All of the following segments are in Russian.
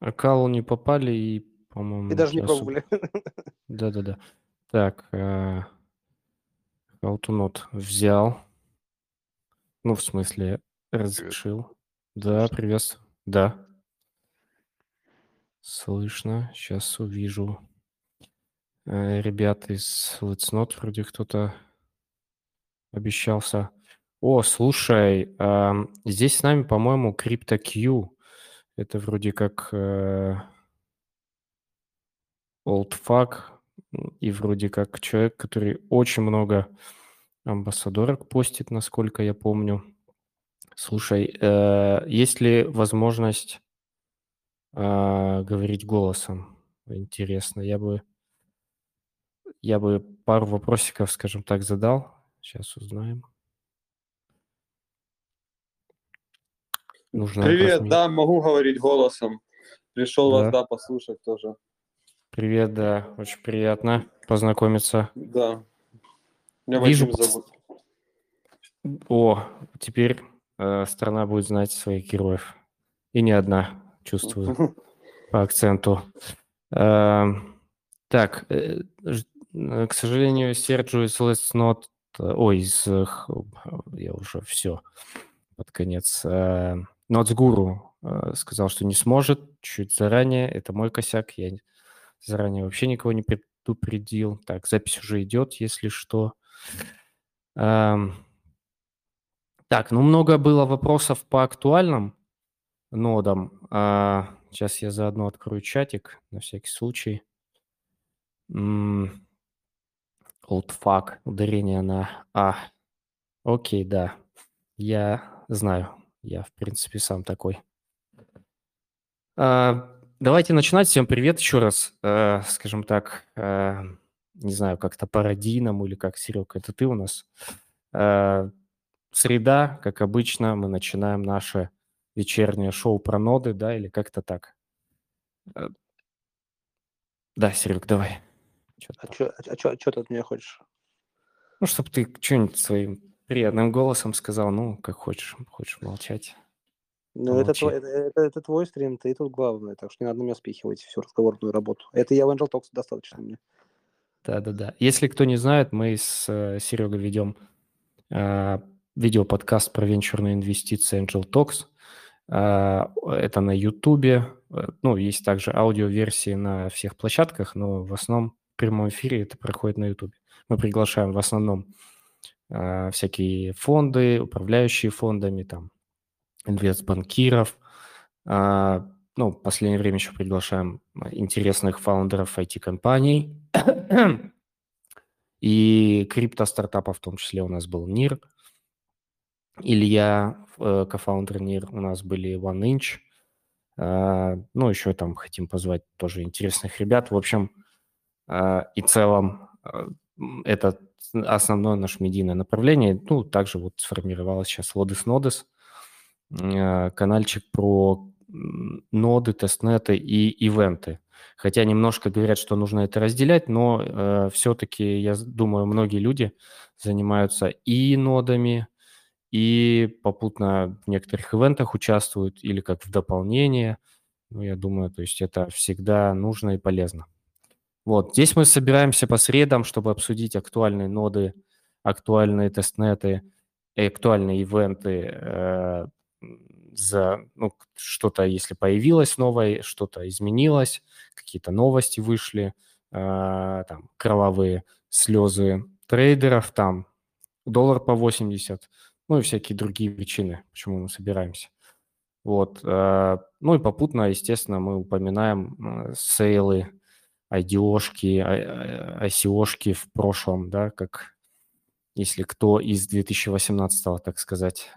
А Калу не попали и, по-моему... И даже не пробовали. Да-да-да. Так, Алтунот взял. Ну, в смысле, разрешил. Да, приветствую. Да. Слышно. Сейчас увижу. Ребята из Let's Node вроде кто-то обещался. О, слушай, здесь с нами, по-моему, CryptoQ. Это вроде как олдфак и вроде как человек, который очень много амбассадорок постит, насколько я помню. Слушай, есть ли возможность говорить голосом? Интересно, я бы пару вопросиков, скажем так, задал. Сейчас узнаем. Нужно. Привет, мне... да, могу говорить голосом. Пришел да. Вас, да, послушать тоже. Привет, да, очень приятно познакомиться. Да. Меня Вадим зовут. О, теперь страна будет знать своих героев. И не одна, чувствую, по акценту. Так, к сожалению, Серджу из Let's Node... Ой, из... Я уже все под конец... Nodes Guru сказал, что не сможет чуть заранее. Это мой косяк, я заранее вообще никого не предупредил. Так, запись уже идет, если что. Так, ну много было вопросов по актуальным нодам. Сейчас я заодно открою чатик на всякий случай. Old fuck, ударение на А. Окей, да, я знаю. Я, в принципе, сам такой. Давайте начинать. Всем привет еще раз. Скажем так, не знаю, как-то пародийному или как, Серега, это ты у нас. Среда, как обычно, мы начинаем наше вечернее шоу про ноды, да, или как-то так. Да, Серег, давай. А что ты от меня хочешь? Ну, чтобы ты что-нибудь своим... приятным голосом сказал, ну, как хочешь, хочешь молчать. Ну, это твой стрим, ты тут главное, так что не надо меня спихивать всю разговорную работу. Это я в Angel Talks достаточно мне. Да-да-да. Если кто не знает, мы с Серегой ведем видеоподкаст про венчурные инвестиции Angel Talks. Это на Ютубе. Ну, есть также аудиоверсии на всех площадках, но в основном в прямом эфире это проходит на Ютубе. Мы приглашаем в основном всякие фонды, управляющие фондами, там, инвестбанкиров. Ну, в последнее время еще приглашаем интересных фаундеров IT-компаний. И крипто-стартапов в том числе у нас был Near. Илья, кофаундер Near, у нас были OneInch. Ну, еще там хотим позвать тоже интересных ребят. В общем, и в целом это основное наше медийное направление. Ну, также вот сформировалось сейчас Лодес Нодес, канальчик про ноды, тестнеты и ивенты. Хотя немножко говорят, что нужно это разделять, но все-таки, я думаю, многие люди занимаются и нодами, и попутно в некоторых ивентах участвуют, или как в дополнение. Ну, я думаю, то есть это всегда нужно и полезно. Вот, здесь мы собираемся по средам, чтобы обсудить актуальные ноды, актуальные тестнеты, актуальные ивенты, ну, что-то, если появилось новое, что-то изменилось, какие-то новости вышли, там, кровавые слезы трейдеров, там, доллар по 80, ну, и всякие другие причины, почему мы собираемся. Вот, ну, и попутно, естественно, мы упоминаем сейлы, IDO-шки, ICO-шки в прошлом, да, как если кто из 2018-го, так сказать,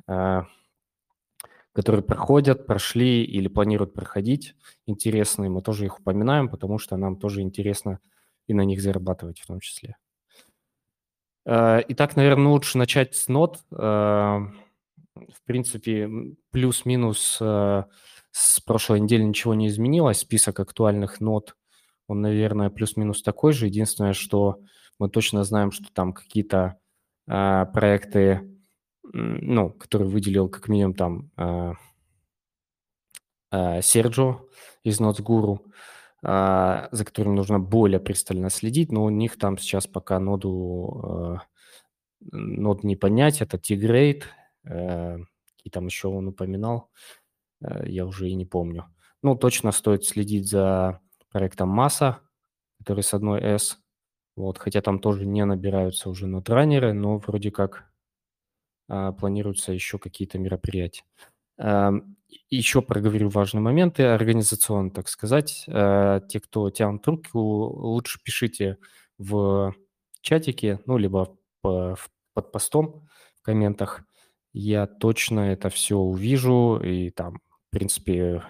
которые проходят, прошли или планируют проходить, интересные, мы тоже их упоминаем, потому что нам тоже интересно и на них зарабатывать в том числе. Итак, наверное, лучше начать с нод. В принципе, плюс-минус с прошлой недели ничего не изменилось, список актуальных нод он, наверное, плюс-минус такой же. Единственное, что мы точно знаем, что там какие-то проекты, ну, которые выделил как минимум там Серджо из Nodes Guru, за которым нужно более пристально следить, но у них там сейчас пока нод не понять, это Tgrade, и там еще он упоминал, я уже и не помню. Ну, точно стоит следить за проектом Massa, который с одной S, вот, хотя там тоже не набираются уже нодранеры, но вроде как планируются еще какие-то мероприятия. Еще проговорю важные моменты организационно, так сказать. Те, кто тянут руки, лучше пишите в чатике, ну, либо под постом в комментах. Я точно это все увижу, и там, в принципе,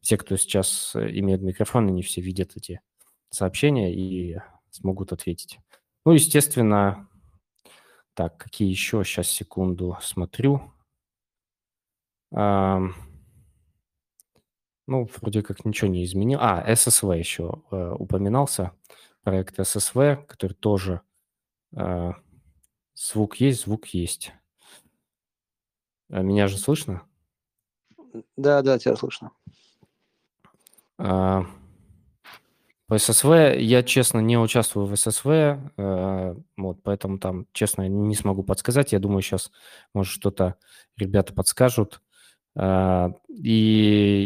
все, кто сейчас имеет микрофон, они все видят эти сообщения и смогут ответить. Ну, естественно, так, какие еще? Сейчас, секунду, смотрю. Ну, вроде как ничего не изменил. SSV еще упоминался. Проект SSV, который тоже... Звук есть. Меня же слышно? Да, тебя слышно. По SSV я, честно, не участвую в SSV, вот, поэтому там, честно, не смогу подсказать. Я думаю, сейчас, может, что-то ребята подскажут. И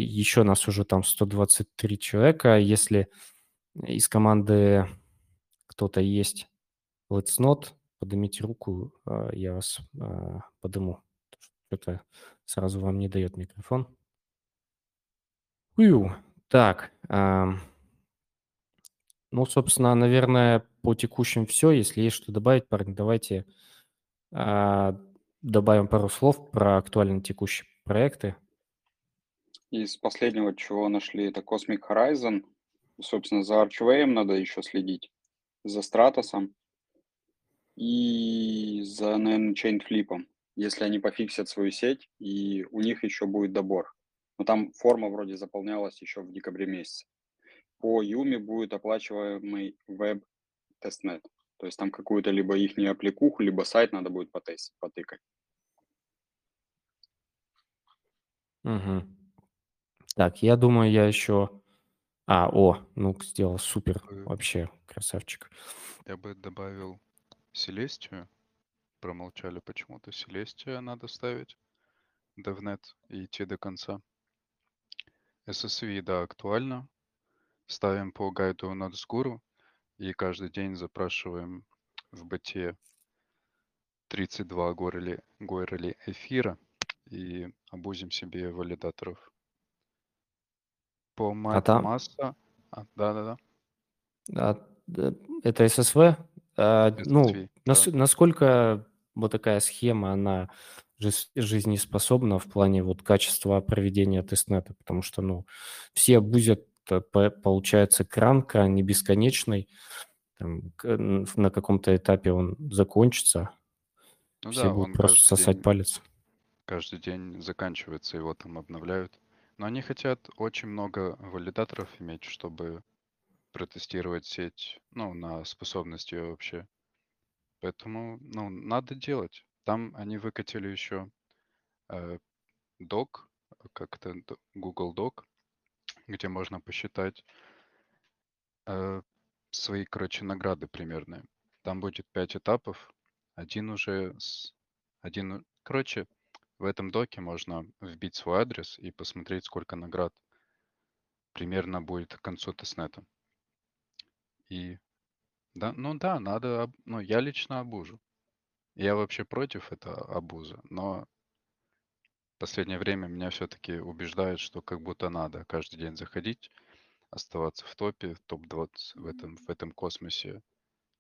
еще нас уже там 123 человека. Если из команды кто-то есть Let's Node, поднимите руку, я вас подниму. Что-то сразу вам не дает микрофон. Так, ну, собственно, наверное, по текущим все. Если есть что добавить, парни, давайте добавим пару слов про актуально текущие проекты. Из последнего, чего нашли, это Cosmic Horizon. Собственно, за Archway надо еще следить, за Стратосом и за, наверное, Chainflip, если они пофиксят свою сеть, и у них еще будет добор. Но там форма вроде заполнялась еще в декабре месяце. По Umee будет оплачиваемый веб-тестнет. То есть там какую-то либо их аппликуху, либо сайт надо будет потестить, потыкать. Угу. Так, я думаю, я еще... сделал супер, вообще красавчик. Я бы добавил Celestia, промолчали почему-то. Celestia надо ставить, DevNet, и идти до конца. SSV, да, актуально. Ставим по гайду Nodes Guru и каждый день запрашиваем в бете 32 горели эфира и обузим себе валидаторов. По масса... Это SSV? Насколько вот такая схема, она жизнеспособна в плане вот качества проведения тестнета? Потому что, все бузят, получается, кранка не бесконечный, там, на каком-то этапе он закончится, все будут просто сосать палец. Каждый день заканчивается, его там обновляют. Но они хотят очень много валидаторов иметь, чтобы протестировать сеть, на способность ее вообще. Поэтому, надо делать. Там они выкатили еще док, Google Doc, где можно посчитать свои, награды примерные. Там будет 5 этапов. В этом доке можно вбить свой адрес и посмотреть, сколько наград примерно будет к концу тестнета. И я лично обужу. Я вообще против этого обуза, но в последнее время меня все-таки убеждает, что как будто надо каждый день заходить, оставаться в топе, в топ-20 в этом космосе,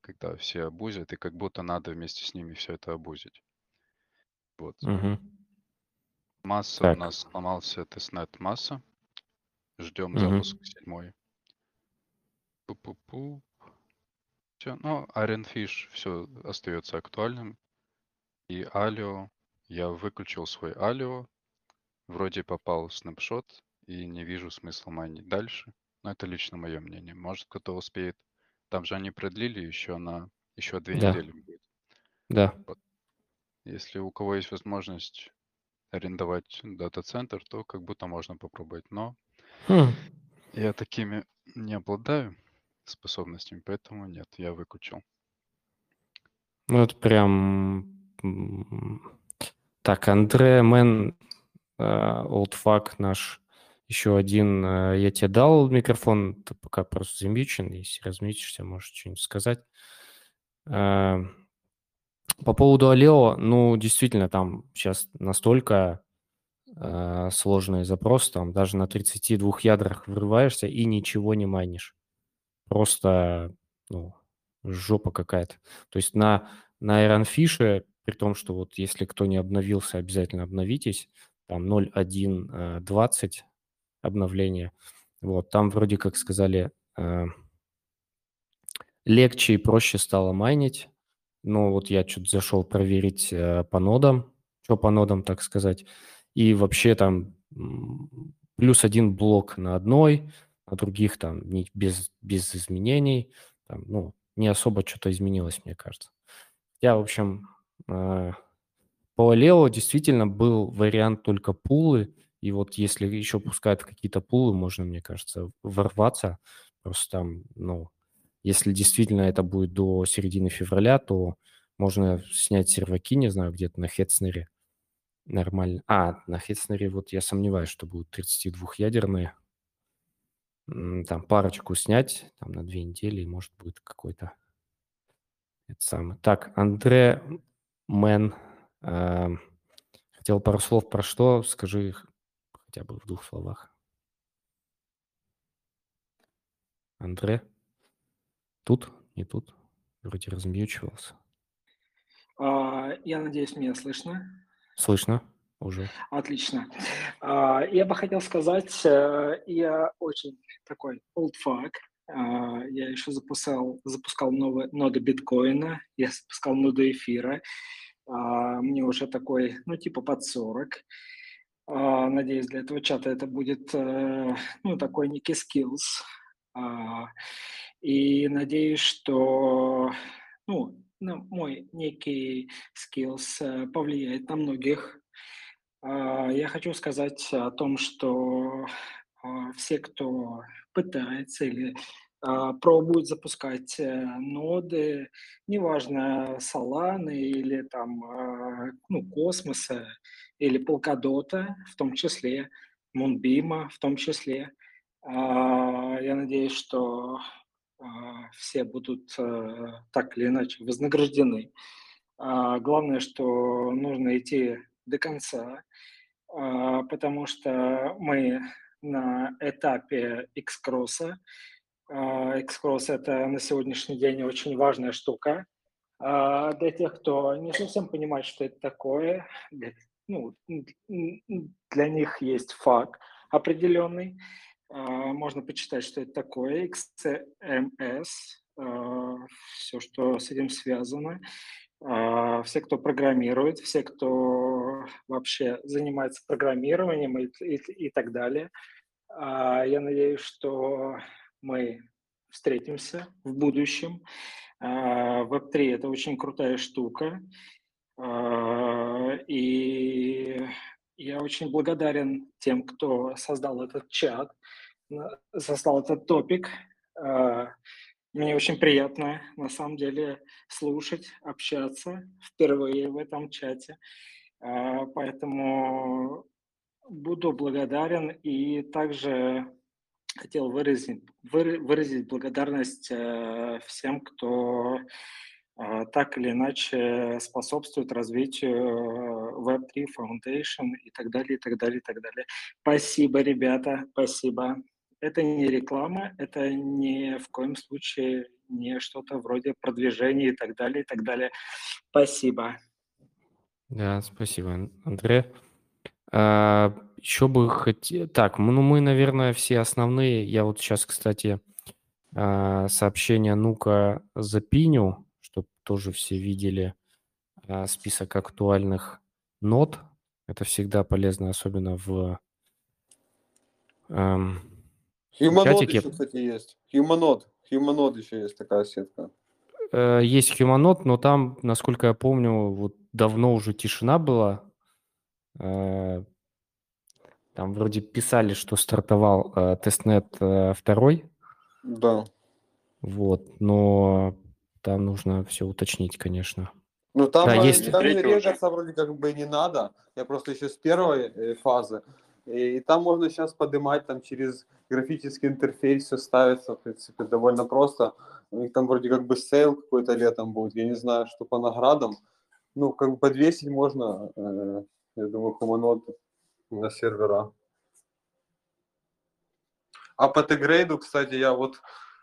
когда все обузят, и как будто надо вместе с ними все это обузить. Вот. Угу. У нас сломался тестнет масса. Ждем запуск 7. Все. Iron Fish все остается актуальным. И Aleo. Я выключил свой Aleo. Вроде попал в снапшот и не вижу смысла майнить дальше. Но это лично мое мнение. Может, кто-то успеет. Там же они продлили еще на 2 недели. Да. Вот. Если у кого есть возможность арендовать дата-центр, то как будто можно попробовать. Но я такими не обладаю способностями, поэтому нет, я выключил. Ну, это прям... Так, Андре Мэн, олдфак наш, еще один. Я тебе дал микрофон, ты пока просто замьючен. Если размьютишься, можешь что-нибудь сказать. По поводу Алео, ну, действительно, там сейчас настолько сложный запрос, там даже на 32 ядрах врываешься и ничего не майнишь. Просто, ну, жопа какая-то. То есть на Iron Fish, при том, что вот если кто не обновился, обязательно обновитесь, там 0.1.20 обновление, вот, там вроде как сказали, легче и проще стало майнить. Ну, вот я что-то зашел проверить по нодам, что по нодам, так сказать. И вообще там плюс один блок на одной, на других там без изменений. Там, ну, не особо что-то изменилось, мне кажется. Я, в общем, по Aleo действительно был вариант только пулы. И вот если еще пускают какие-то пулы, можно, мне кажется, ворваться. Просто там, ну... Если действительно это будет до середины февраля, то можно снять серваки, не знаю, где-то на Хетцнере. Нормально. А, на Хетцнере вот я сомневаюсь, что будут 32-ядерные. Там парочку снять, там на 2 недели, и может будет какой-то... Это самое. Так, Андре Мэн. Хотел пару слов про что, скажи их хотя бы в 2 словах. Андре? Тут? Не тут? Вроде размьючивался. Я надеюсь, меня слышно? Слышно уже. Отлично. Я бы хотел сказать, я очень такой олдфак. Я еще запускал новые ноды биткоина, я запускал ноды эфира. Мне уже такой, ну, типа под 40. Надеюсь, для этого чата это будет, ну, такой некий skills. И надеюсь, что, ну, мой некий skills повлияет на многих. Я хочу сказать о том, что все, кто пытается или пробует запускать ноды, неважно, Solana или там, ну, Космоса или Polkadot, в том числе, Moonbeam, в том числе, я надеюсь, что все будут так или иначе вознаграждены. Главное, что нужно идти до конца, потому что мы на этапе X-кросса. X-кросс – это на сегодняшний день очень важная штука для тех, кто не совсем понимает, что это такое. Ну, для них есть факт определенный. Можно почитать, что это такое, XMS, все, что с этим связано. Все, кто программирует, все, кто вообще занимается программированием и так далее. Я надеюсь, что мы встретимся в будущем. Web3 – это очень крутая штука. И я очень благодарен тем, кто создал этот чат, создал этот топик. Мне очень приятно, на самом деле, слушать, общаться впервые в этом чате. Поэтому буду благодарен и также хотел выразить благодарность всем, кто так или иначе способствует развитию Web3 Foundation и так далее, и так далее, и так далее. Спасибо, ребята, спасибо. Это не реклама, это ни в коем случае не что-то вроде продвижения и так далее, и так далее. Спасибо. Да, спасибо, Андре. Еще бы хотел... Так, ну мы, наверное, все основные. Я вот сейчас, кстати, сообщение ну-ка запиню, чтобы тоже все видели список актуальных нод. Это всегда полезно, особенно в Humanode еще, кстати, есть. Humanode еще есть такая сетка. Есть Humanode, но там, насколько я помню, вот давно уже тишина была. Там вроде писали, что стартовал тестнет 2. Да. Вот, но там нужно все уточнить, конечно. Ну, там, да, есть там режется вроде как бы не надо. Я просто еще с первой фазы. И там можно сейчас поднимать, там через графический интерфейс все ставится, в принципе, довольно просто. У них там вроде как бы сейл какой-то летом будет. Я не знаю, что по наградам. Ну, как бы подвесить можно, я думаю, Humanode на сервера. А по Tgrade, кстати, я вот,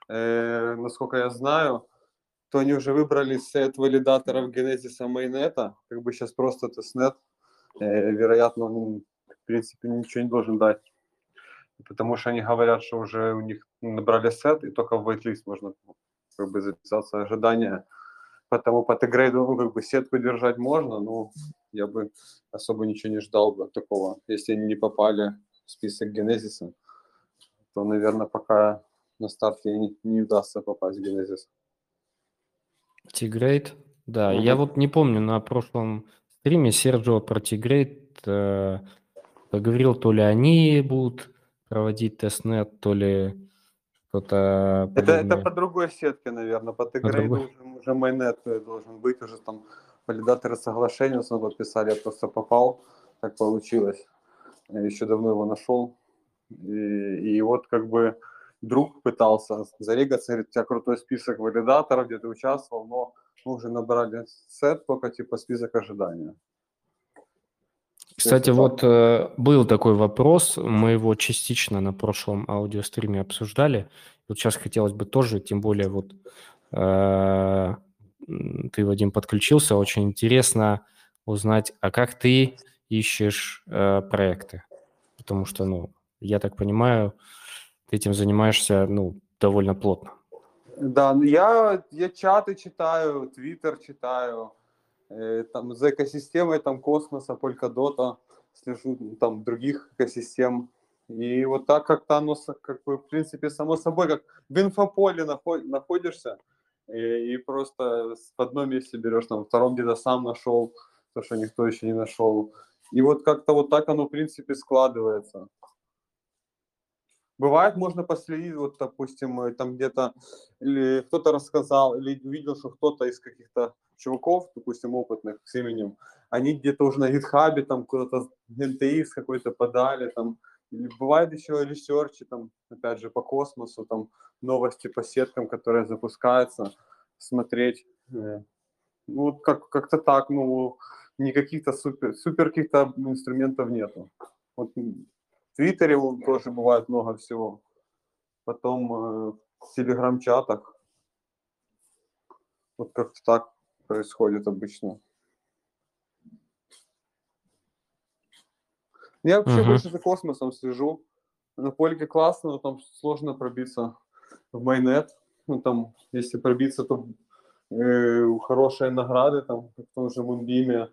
насколько я знаю, то они уже выбрали сет валидаторов генезиса майнета. Как бы сейчас просто тестнет, вероятно, он, в принципе, ничего не должен дать. Потому что они говорят, что уже у них набрали сет, и только в waitlist можно как бы записаться, ожидания. Потому по Tgrade, ну, как бы сетку держать можно, но я бы особо ничего не ждал бы такого. Если они не попали в список генезиса, то, наверное, пока на старте не удастся попасть в генезис. Tgrade, да. Я вот не помню, на прошлом стриме Серджио про Tgrade говорил, то ли они будут проводить тестнет, то ли кто-то... Это по другой сетке, наверное. По Tgrade уже майнет должен быть, уже там валидаторы соглашения в основном подписали. Я просто попал, так получилось. Я еще давно его нашел. И вот как бы... Друг пытался зарегаться, говорит, у тебя крутой список валидаторов, где ты участвовал, но мы уже набрали сет, только типа список ожидания. Кстати, вот был такой вопрос, мы его частично на прошлом аудиостриме обсуждали. Вот сейчас хотелось бы тоже, тем более вот ты, Вадим, подключился, очень интересно узнать, а как ты ищешь проекты? Потому что, ну, я так понимаю... Ты этим занимаешься, ну, довольно плотно. Да, я чаты читаю, Twitter читаю, там за экосистемой там космоса, Polkadot, слежу там других экосистем. И вот так как-то оно, как бы, в принципе, само собой, как в инфополе находишься, и просто в одном месте берешь, там, в втором где-то сам нашел, то, что никто еще не нашел. И вот как-то вот так оно, в принципе, складывается. Бывает, можно последить, вот, допустим, там где-то или кто-то рассказал, или увидел, что кто-то из каких-то чуваков, допустим, опытных с именем, они где-то уже на гитхабе, там куда-то NTX какой-то подали, там, или бывает еще ресерчи, там, опять же, по космосу, там, новости по сеткам, которые запускаются, смотреть, ну, вот как-то так, ну, никаких-то супер каких-то инструментов нету. Вот. В Твиттере тоже бывает много всего. Потом в телеграм-чатах. Вот как-то так происходит обычно. Я вообще больше за космосом слежу. На Польке классно, но там сложно пробиться в майнет. Ну, там, если пробиться, то хорошие награды, там, в том же Moonbeam.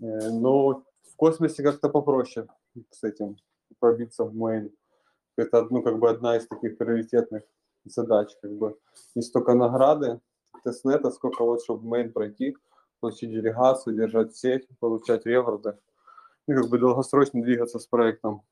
Но в космосе как-то попроще с этим. Пробиться в мейн. Это, ну, как бы одна из таких приоритетных задач. Как бы не столько награды тестнета, сколько вот, чтобы в мейн пройти, получить делегацию, держать сеть, получать реворды. И как бы долгосрочно двигаться с проектом.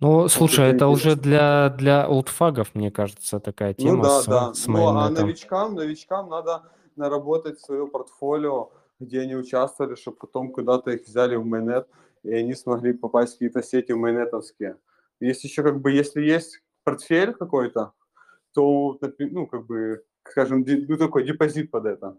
Ну, слушай, это уже для олдфагов, мне кажется, такая тема. Ну да, да. Ну, а новичкам надо наработать свое портфолио, где они участвовали, чтобы потом куда-то их взяли в майнет, и они смогли попасть в какие-то сети майнетовские. Если еще, как бы, если есть портфель какой-то, то, ну, как бы, скажем, ну, такой депозит под это,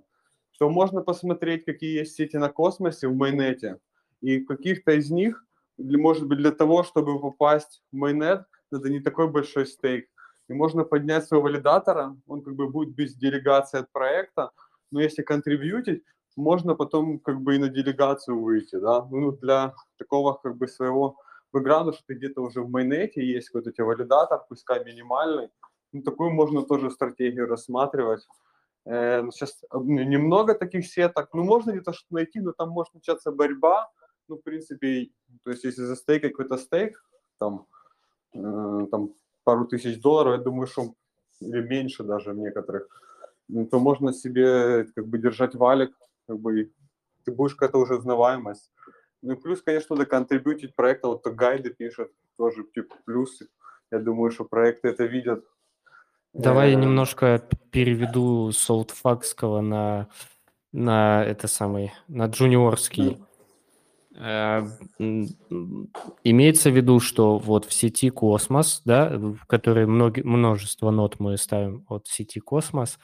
то можно посмотреть, какие есть сети на космосе в майнете. И каких-то из них, может быть, для того, чтобы попасть в майнет, это не такой большой стейк. И можно поднять своего валидатора, он, как бы, будет без делегации от проекта, но если контрибьютить, можно потом, как бы, и на делегацию выйти, да, ну, для такого, как бы, своего бэкграунда, что ты где-то уже в майнете, есть какой-то у тебя валидатор, пускай минимальный, ну, такую можно тоже стратегию рассматривать. Сейчас немного таких сеток, ну, можно где-то что-то найти, но там может начаться борьба, ну, в принципе, то есть, если застейкать какой-то стейк, там пару тысяч долларов, я думаю, что или меньше даже в некоторых, ну, то можно себе, как бы, держать валик, как бы, ты будешь какая-то уже узнаваемость, Ну и плюс, конечно, надо контрибьютить проекта, вот гайды пишут, тоже типа плюсы. Я думаю, что проекты это видят. Давай я немножко переведу с олдфакского на это самый, на джуниорский. Имеется в виду, что вот в сети Космос, да, в которой множество нот мы ставим от сети Космос,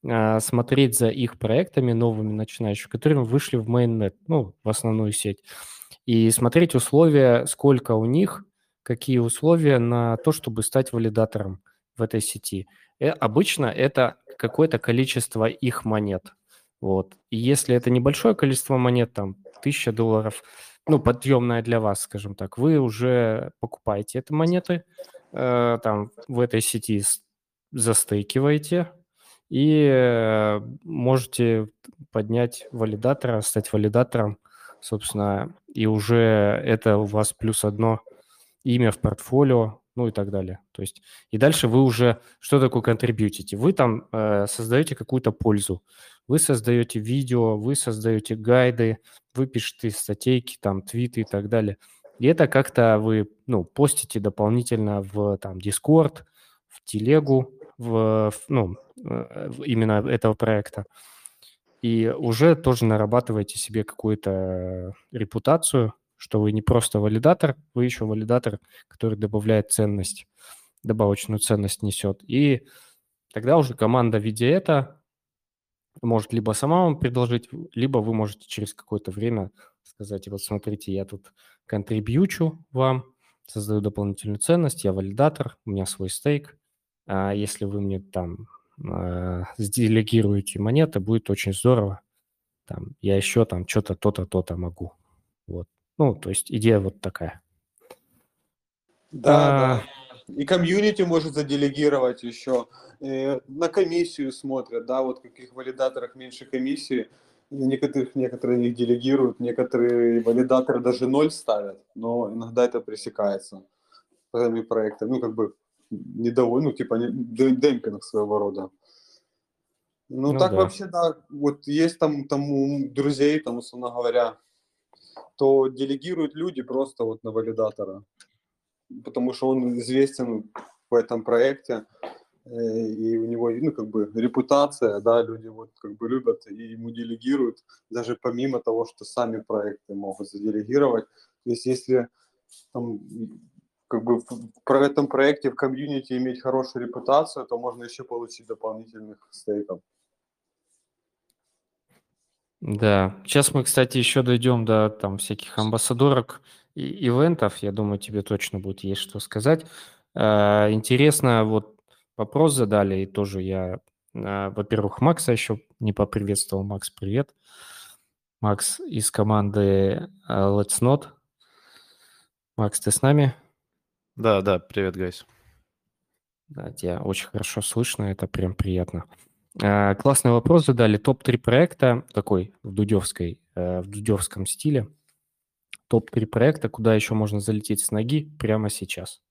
смотреть за их проектами новыми начинающими, которые вышли в мейннет, ну, в основную сеть, и смотреть условия, сколько у них, какие условия на то, чтобы стать валидатором в этой сети. И обычно это какое-то количество их монет. Вот. И если это небольшое количество монет, там, $1000, ну, подъемное для вас, скажем так, вы уже покупаете эти монеты, там, в этой сети застейкиваете и можете поднять валидатора, стать валидатором, собственно, и уже это у вас плюс одно имя в портфолио, ну и так далее. То есть, и дальше вы уже, что такое контрибьютите? Вы там создаете какую-то пользу, вы создаете видео, вы создаете гайды, вы пишете статейки, там, твиты и так далее. И это как-то вы, ну, постите дополнительно в там Discord, в телегу, ну, именно этого проекта. И уже тоже нарабатываете себе какую-то репутацию, что вы не просто валидатор, вы еще валидатор, который добавляет ценность, добавочную ценность несет. И тогда уже команда, видя это, может либо сама вам предложить, либо вы можете через какое-то время сказать, вот смотрите, я тут контрибьючу вам, создаю дополнительную ценность, я валидатор, у меня свой стейк. А если вы мне там делегируете монеты, будет очень здорово. Там, я еще там что-то, то-то, то-то могу. Вот. Ну, то есть идея вот такая. Да, да. И комьюнити может заделегировать еще. И на комиссию смотрят, да, вот в каких валидаторах меньше комиссии. Некоторые не делегируют, некоторые валидаторы даже 0 ставят, но иногда это пресекается с проектами. Ну, как бы недовольны, ну, типа демпинг своего рода. Ну, ну так да. Вообще, да, вот есть там у друзей, там, условно говоря, то делегируют люди просто вот на валидатора, потому что он известен в этом проекте, и у него, ну, как бы репутация, да, люди вот как бы любят, и ему делегируют, даже помимо того, что сами проекты могут заделегировать. То есть если там, как бы в этом проекте, в комьюнити иметь хорошую репутацию, то можно еще получить дополнительных стейков. Да, сейчас мы, кстати, еще дойдем до там всяких амбассадорок и ивентов. Я думаю, тебе точно будет есть что сказать. Интересно, вот вопрос задали, и тоже я, во-первых, Макса еще не поприветствовал. Макс, привет. Макс из команды Let's Node. Макс, ты с нами? Да, да, привет, гайс. Да, тебя очень хорошо слышно, это прям приятно. Классный вопрос задали. Топ-3 проекта, такой в дудевском стиле. Топ-3 проекта, куда еще можно залететь с ноги прямо сейчас.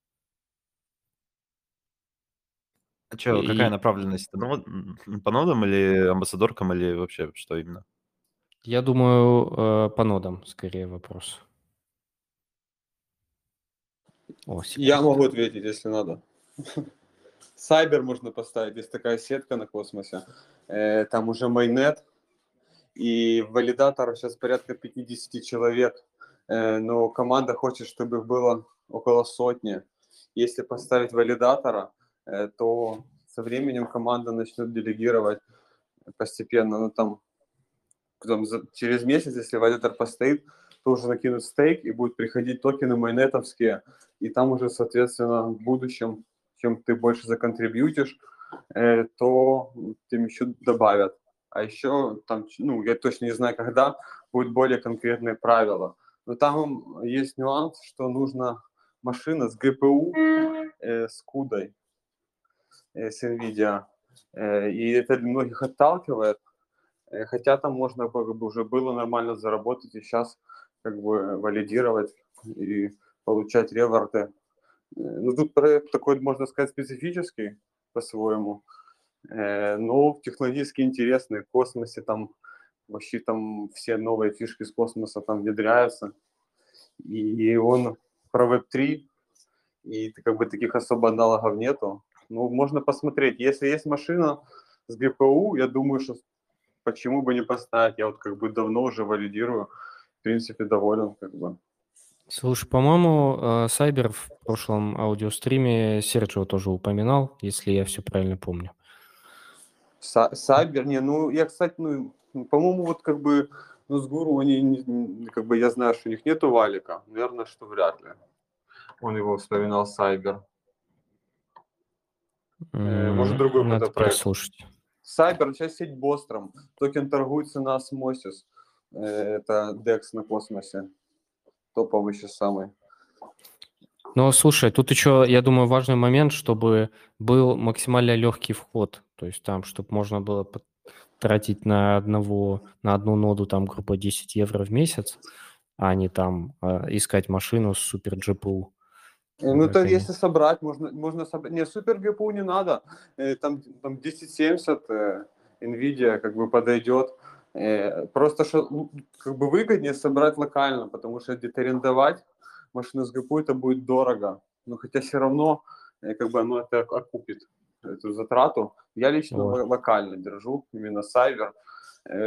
А что, какая направленность? По нодам или амбассадоркам, или вообще что именно? Я думаю, по нодам скорее вопрос. О, я могу ответить, если надо. Cyber можно поставить, есть такая сетка на космосе, там уже майнет, и валидаторов сейчас порядка 50 человек, но команда хочет, чтобы их было около 100. Если поставить валидатора, то со временем команда начнет делегировать постепенно, но там потом, через месяц, если валидатор постоит, то уже накинут стейк, и будут приходить токены майнетовские, и там уже, соответственно, в будущем, чем ты больше законтрибьютишь, то тем еще добавят. А еще там, ну, я точно не знаю, когда, будут более конкретные правила. Но там есть нюанс, что нужна машина с GPU, с CUDA, с NVIDIA. И это многих отталкивает. Хотя там можно как бы уже было нормально заработать и сейчас как бы валидировать и получать реворты. Ну, тут проект такой, можно сказать, специфический по-своему, но технологически интересный. В космосе там вообще там все новые фишки с космоса там внедряются. и он про Web3, и как бы таких особо аналогов нету. Ну, можно посмотреть. Если есть машина с ГПУ, я думаю, что почему бы не поставить. Я вот как бы давно уже валидирую. В принципе, доволен как бы. Слушай, по-моему, Cyber в прошлом аудиостриме Серджио тоже упоминал, если я все правильно помню. Cyber, не, ну, я, кстати, ну, по-моему, вот как бы, ну, с Гуру, они, как бы, я знаю, что у них нету валика, наверное, что вряд ли. Он его вспоминал, Cyber. Может, другой надо прослушать. Cyber, сейчас сеть Бостром, токен торгуется на Осмосис, это DEX на космосе. Топовый сейчас самый. Ну, слушай, тут еще, я думаю, важный момент, чтобы был максимально легкий вход. То есть там, чтобы можно было тратить на одну ноду, там, грубо 10 евро в месяц, а не там искать машину с супер GPU. Ну, то если собрать, можно собрать. Не, супер GPU не надо. Там 1070 NVIDIA как бы подойдет. Просто что, как бы выгоднее собрать локально, потому что где-то арендовать машину с ГПУ это будет дорого. Но хотя все равно как бы оно это окупит, эту затрату. Я лично локально держу именно Cyber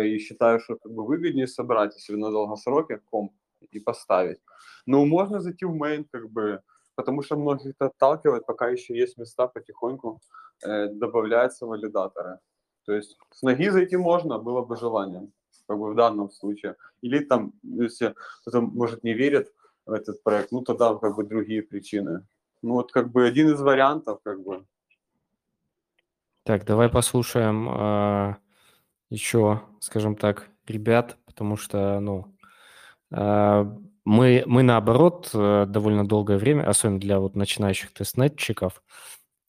и считаю, что как бы выгоднее собрать, если на долгосроке комп и поставить. Но можно зайти в мейн, как бы, потому что многих это отталкивает, пока еще есть места, потихоньку добавляются валидаторы. То есть с ноги зайти можно, было бы желание, как бы в данном случае. Или там, если кто-то, может, не верит в этот проект, ну тогда как бы другие причины. Ну вот как бы один из вариантов, как бы. Так, давай послушаем еще, скажем так, ребят, потому что, ну, мы наоборот довольно долгое время, особенно для вот начинающих тестнетчиков,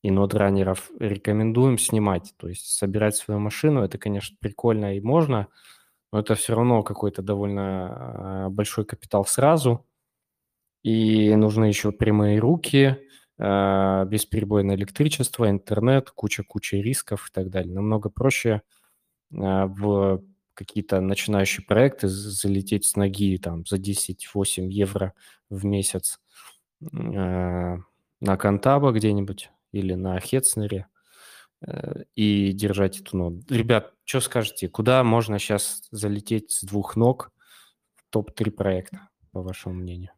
и нодранеров рекомендуем снимать, то есть собирать свою машину. Это, конечно, прикольно и можно, но это все равно какой-то довольно большой капитал сразу. И нужны еще прямые руки, бесперебойное электричество, интернет, куча рисков и так далее. Намного проще в какие-то начинающие проекты залететь с ноги там, за 10-8 евро в месяц на Contabo где-нибудь. Или на Хетцнере и держать эту ноду. Ребят, что скажете, куда можно сейчас залететь с двух ног в топ-3 проекта, по вашему мнению?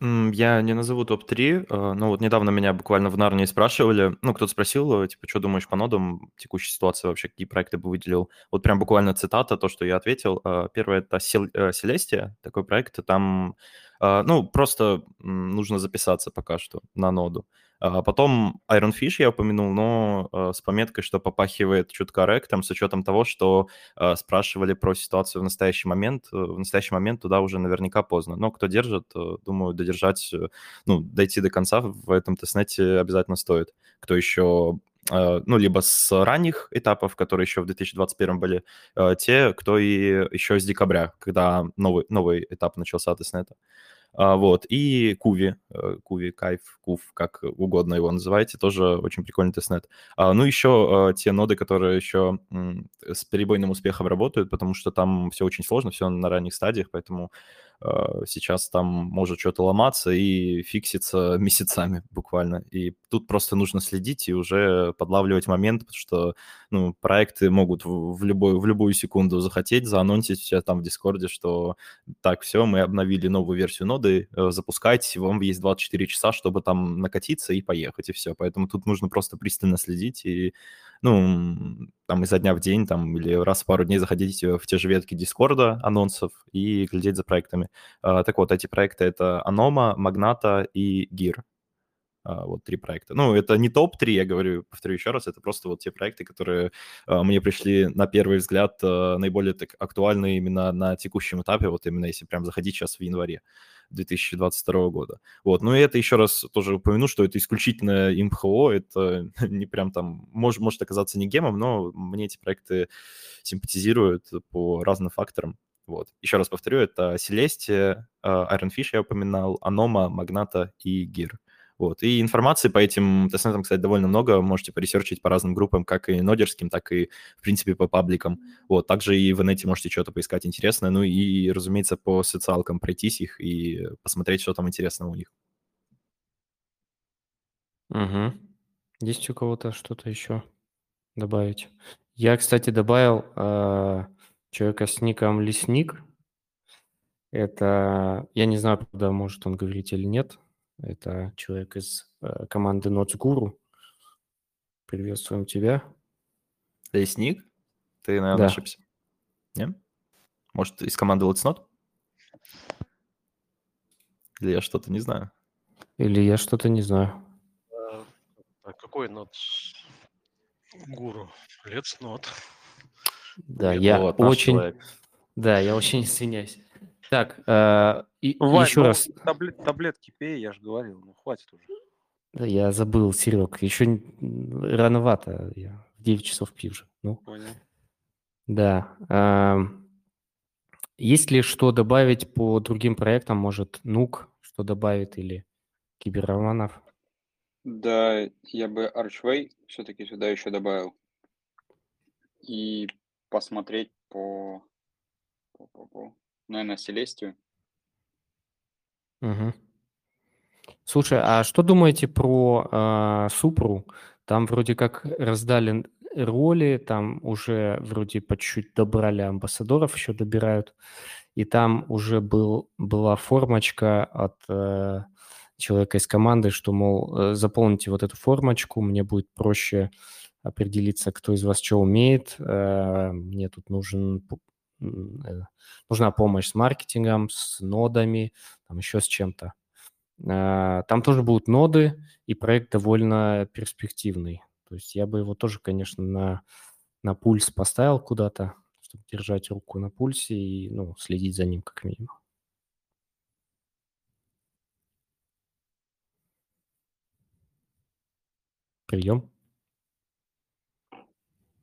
Я не назову топ-3, но вот недавно меня буквально в Нарнии спрашивали, ну, кто-то спросил, типа, что думаешь по нодам, текущей ситуации вообще, какие проекты бы выделил? Вот прям буквально цитата, то, что я ответил. Первое – это Celestia, такой проект, там, ну, просто нужно записаться пока что на ноду. Потом Iron Fish я упомянул, но с пометкой, что попахивает чутка ректом, с учетом того, что спрашивали про ситуацию в настоящий момент. В настоящий момент туда уже наверняка поздно. Но кто держит, думаю, додержать, ну, дойти до конца в этом тестнете обязательно стоит. Кто еще, ну, либо с ранних этапов, которые еще в 2021 были, те, кто и еще с декабря, когда новый этап начался тестнета. Вот, и Куви, Кайф, Кув, как угодно его называете, тоже очень прикольный тестнет. Ну, еще те ноды, которые еще с перебойным успехом работают, потому что там все очень сложно, все на ранних стадиях, поэтому сейчас там может что-то ломаться и фикситься месяцами буквально. И тут просто нужно следить и уже подлавливать момент, потому что, ну, проекты могут в любую секунду захотеть заанонсить все там в Дискорде, что так, все, мы обновили новую версию ноды, запускайте, вам есть 24 часа, чтобы там накатиться и поехать, и все. Поэтому тут нужно просто пристально следить и, ну, там изо дня в день, там, или раз в пару дней заходить в те же ветки Дискорда, анонсов, и глядеть за проектами. Так вот, эти проекты — это Anoma, Magnata и Gear. Вот 3 проекта. Ну, это не топ-3, я говорю, повторю еще раз, это просто вот те проекты, которые мне пришли на первый взгляд наиболее так актуальны именно на текущем этапе, вот именно если прям заходить сейчас в январе 2022 года. Вот, ну и это еще раз тоже упомяну, что это исключительно МХО, это не прям там, может оказаться не гемом, но мне эти проекты симпатизируют по разным факторам. Вот, еще раз повторю, это Celestia, Iron Fish я упоминал, Anoma, Magnata и Gear. Вот. И информации по этим тестнетам, кстати, довольно много. Можете поресерчить по разным группам, как и нодерским, так и, в принципе, по пабликам. Вот. Также и в инете можете что-то поискать интересное. Ну и, разумеется, по социалкам пройтись их и посмотреть, что там интересного у них. Угу. Есть у кого-то что-то еще добавить? Я, кстати, добавил человека с ником Лесник. Это, я не знаю, правда, может он говорить или нет. Это человек из команды Nodes Guru. Приветствуем тебя. Лесник? Ты, наверное, да. Ошибся. Нет? Может, из команды Let's Node? Или я что-то не знаю? А какой Nodes Guru? Let's Node. Да, я очень извиняюсь. Так, еще раз. Таблетки пей, я же говорил, ну хватит уже. Да, я забыл, Серег, еще рановато, я в 9 часов пью же. Ну. Понял. Да. Есть ли что добавить по другим проектам, может, Нук что добавит или Киберроманов? Да, я бы Archway все-таки сюда еще добавил. И посмотреть по наверное, Celestia. Угу. Слушай, а что думаете про Супру? Там вроде как раздали роли, там уже вроде по чуть-чуть добрали амбассадоров, еще добирают. И там уже была формочка от человека из команды, что, мол, заполните вот эту формочку, мне будет проще определиться, кто из вас что умеет. Мне тут нужна помощь с маркетингом, с нодами, там еще с чем-то. Там тоже будут ноды, и проект довольно перспективный. То есть я бы его тоже, конечно, на пульс поставил куда-то, чтобы держать руку на пульсе и следить за ним как минимум. Прием.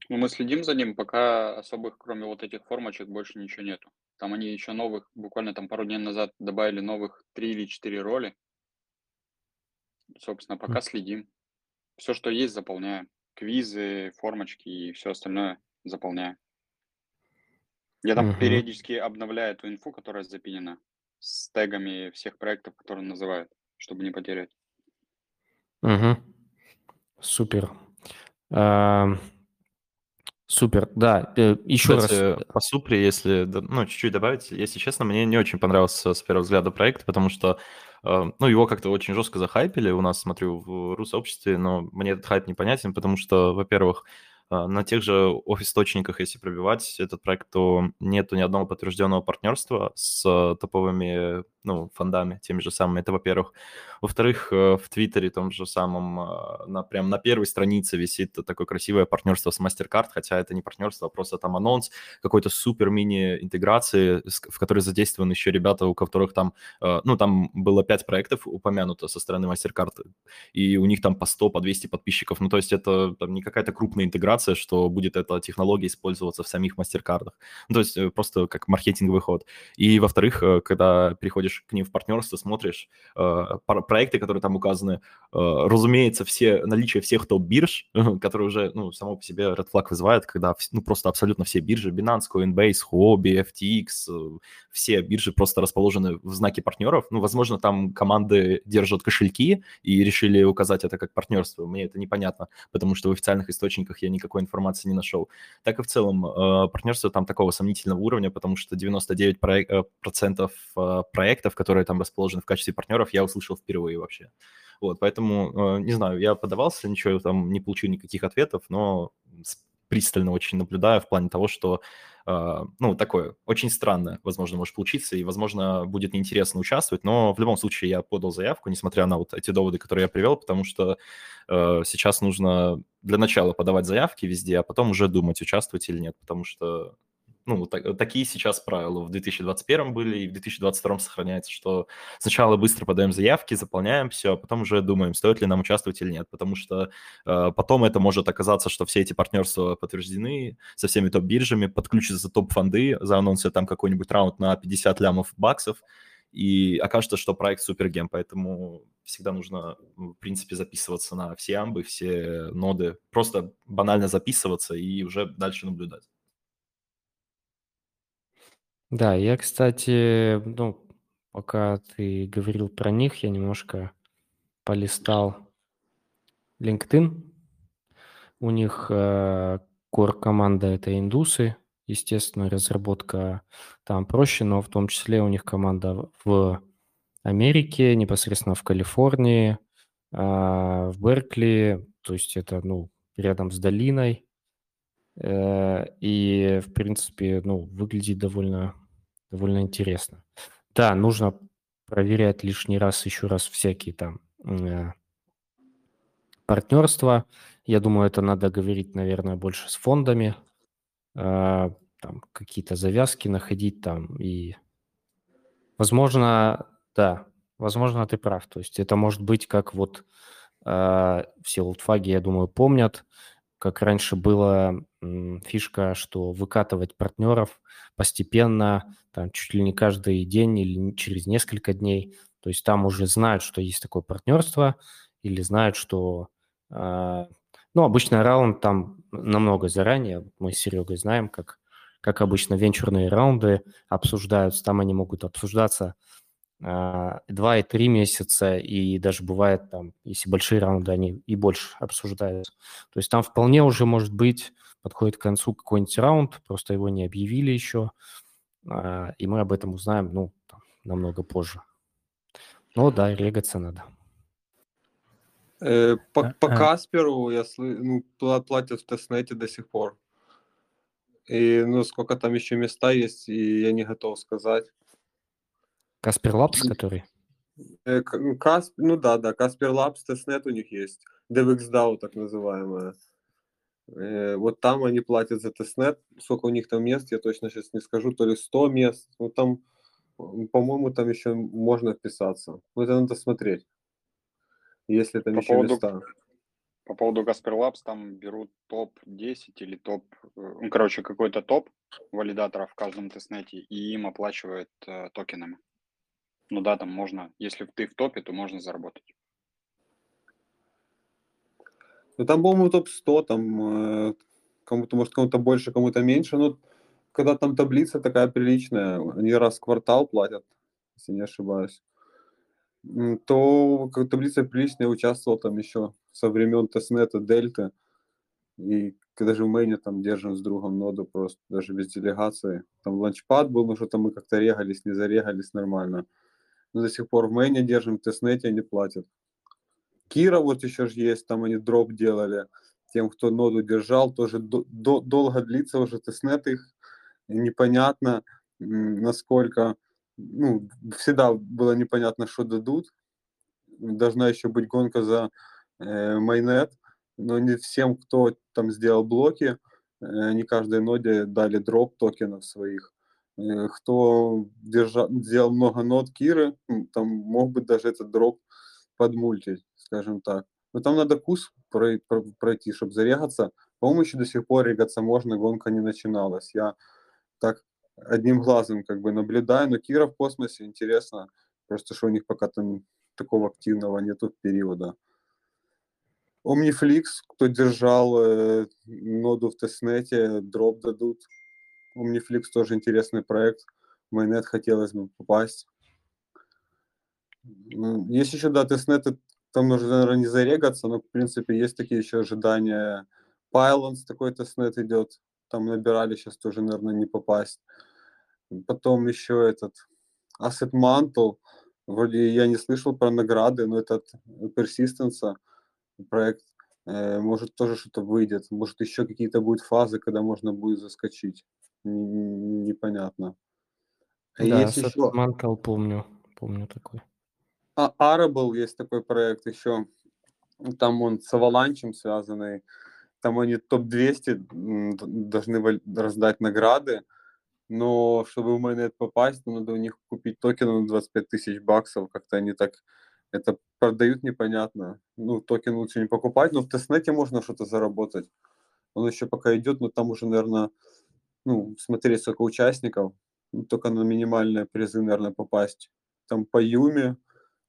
Мы следим за ним, пока особых, кроме вот этих формочек, больше ничего нету. Там они еще новых, буквально там пару дней назад добавили новых 3 или 4 роли. Собственно, пока следим. Все, что есть, заполняем. Квизы, формочки и все остальное заполняем. Я там периодически обновляю эту инфу, которая запинена, с тегами всех проектов, которые называют, чтобы не потерять. Угу. Супер. Супер, да, еще кстати, раз. По Супре, если чуть-чуть добавить, если честно, мне не очень понравился с первого взгляда проект, потому что его как-то очень жестко захайпили у нас, смотрю, в рус-сообществе, но мне этот хайп непонятен, потому что, во-первых, на тех же офис-источниках, если пробивать этот проект, то нету ни одного подтвержденного партнерства с топовыми фондами, теми же самыми. Это, во-первых. Во-вторых, в Твиттере том же самом, прям на первой странице висит такое красивое партнерство с MasterCard, хотя это не партнерство, а просто там анонс какой-то супер-мини-интеграции, в которой задействованы еще ребята, у которых там было 5 проектов упомянуто со стороны MasterCard, и у них там по 100, по 200 подписчиков. Ну, то есть это там не какая-то крупная интеграция, что будет эта технология использоваться в самих мастер-кардах. То есть просто как маркетинговый ход. И, во-вторых, когда переходишь к ним в партнерство, смотришь проекты, которые там указаны, разумеется, наличие всех топ-бирж, которые уже, само по себе Red Flag вызывает, когда, просто абсолютно все биржи, Binance, Coinbase, Huobi, FTX, все биржи просто расположены в знаке партнеров. Возможно, там команды держат кошельки и решили указать это как партнерство. Мне это непонятно, потому что в официальных источниках я никакой информации не нашел. Так и в целом партнерство там такого сомнительного уровня, потому что 99% проектов, которые там расположены в качестве партнеров, я услышал впервые вообще. Вот, поэтому, не знаю, я подавался, ничего там не получил никаких ответов, но пристально очень наблюдаю в плане того, что, такое очень странное, возможно, может получиться, и, возможно, будет неинтересно участвовать, но в любом случае я подал заявку, несмотря на вот эти доводы, которые я привел, потому что сейчас нужно для начала подавать заявки везде, а потом уже думать, участвовать или нет, потому что, такие сейчас правила в 2021 были и в 2022 сохраняется, что сначала быстро подаем заявки, заполняем все, а потом уже думаем, стоит ли нам участвовать или нет, потому что потом это может оказаться, что все эти партнерства подтверждены со всеми топ-биржами, подключатся топ-фонды, заанонсят там какой-нибудь раунд на 50 лямов баксов, и окажется, что проект супергем, поэтому всегда нужно, в принципе, записываться на все амбы, все ноды, просто банально записываться и уже дальше наблюдать. Да, я, кстати, ну, пока ты говорил про них, я немножко полистал LinkedIn. У них core-команда – это индусы. Естественно, разработка там проще, но в том числе у них команда в Америке, непосредственно в Калифорнии, в Беркли, то есть это, ну, рядом с долиной. И, в принципе, ну, выглядит довольно интересно. Да, нужно проверять лишний раз, еще раз всякие там партнерства. Я думаю, это надо говорить, наверное, больше с фондами. Там какие-то завязки находить там и, возможно, да, возможно, ты прав. То есть это может быть как вот все олдфаги, я думаю, помнят, как раньше была фишка, что выкатывать партнеров постепенно, там чуть ли не каждый день или через несколько дней. То есть там уже знают, что есть такое партнерство или знают, что... Ну, обычно раунд там намного заранее. Мы с Серегой знаем, как обычно венчурные раунды обсуждаются. Там они могут обсуждаться 2 и 3 месяца, и даже бывает там, если большие раунды, они и больше обсуждаются. То есть там вполне уже, может быть, подходит к концу какой-нибудь раунд, просто его не объявили еще, и мы об этом узнаем, ну, там, намного позже. Но да, регаться надо. По Касперу, если, ну, платят в тестнете до сих пор. И, ну, сколько там еще места есть, и я не готов сказать. Каспер Лабс, который? Ну да, Каспер Лабс, тестнет у них есть. DevXDAO, так называемая. Вот там они платят за тестнет. Сколько у них там мест, я точно сейчас не скажу. То ли 100 мест. Ну там, по-моему, там еще можно вписаться. Но это надо смотреть. Если там еще места. По поводу Casper Labs, там берут топ-10 или топ... Ну, короче, какой-то топ валидаторов в каждом тестнете, и им оплачивают токенами. Ну да, там можно... Если ты в топе, то можно заработать. Ну там, по-моему, топ-100, там кому-то, может, кому-то больше, кому-то меньше. Но когда там таблица такая приличная, они раз в квартал платят, если не ошибаюсь. То как таблица приличная, участвовал там еще со времен тестнета, дельта, и даже в мейне там держим с другом ноду просто, даже без делегации. Там ланчпад был, но что-то мы как-то регались, не зарегались нормально. Но до сих пор в мейне держим, в тестнете они платят. Кира вот еще же есть, там они дроп делали тем, кто ноду держал, тоже долго длится уже тестнет их, непонятно, насколько... Ну, всегда было непонятно, что дадут. Должна еще быть гонка за майнет, но не всем, кто там сделал блоки, не каждой ноде дали дроп токенов своих. Кто сделал много нод Киры, там мог бы даже этот дроп подмультить, скажем так. Но там надо курс пройти, чтобы зарегаться. По-моему, еще до сих пор регаться можно, гонка не начиналась. Я так... одним глазом как бы наблюдаю, но Кира в космосе, интересно, просто что у них пока там такого активного нету периода. OmniFlix, кто держал ноду в тестнете, дроп дадут. OmniFlix тоже интересный проект, в майнет хотелось бы попасть. Есть еще, да, тестнеты, там нужно, наверное, не зарегаться, но в принципе есть такие еще ожидания. Pylons, такой тестнет идет. Там набирали, сейчас тоже, наверное, не попасть. Потом еще этот Asset Mantle. Вроде я не слышал про награды, но этот Persistence проект, может, тоже что-то выйдет. Может, еще какие-то будут фазы, когда можно будет заскочить. Непонятно. Да, есть Asset еще... Mantle, помню такой. А Arable есть такой проект еще. Там он с Avalanche связанный. Там они топ-200 должны раздать награды, но чтобы в майнет попасть, надо у них купить токены на 25 тысяч баксов. Как-то они так это продают, непонятно. Ну, токен лучше не покупать, но в тестнете можно что-то заработать. Он еще пока идет, но там уже, наверное, ну, смотреть, сколько участников. Только на минимальные призы, наверное, попасть. там по Юме,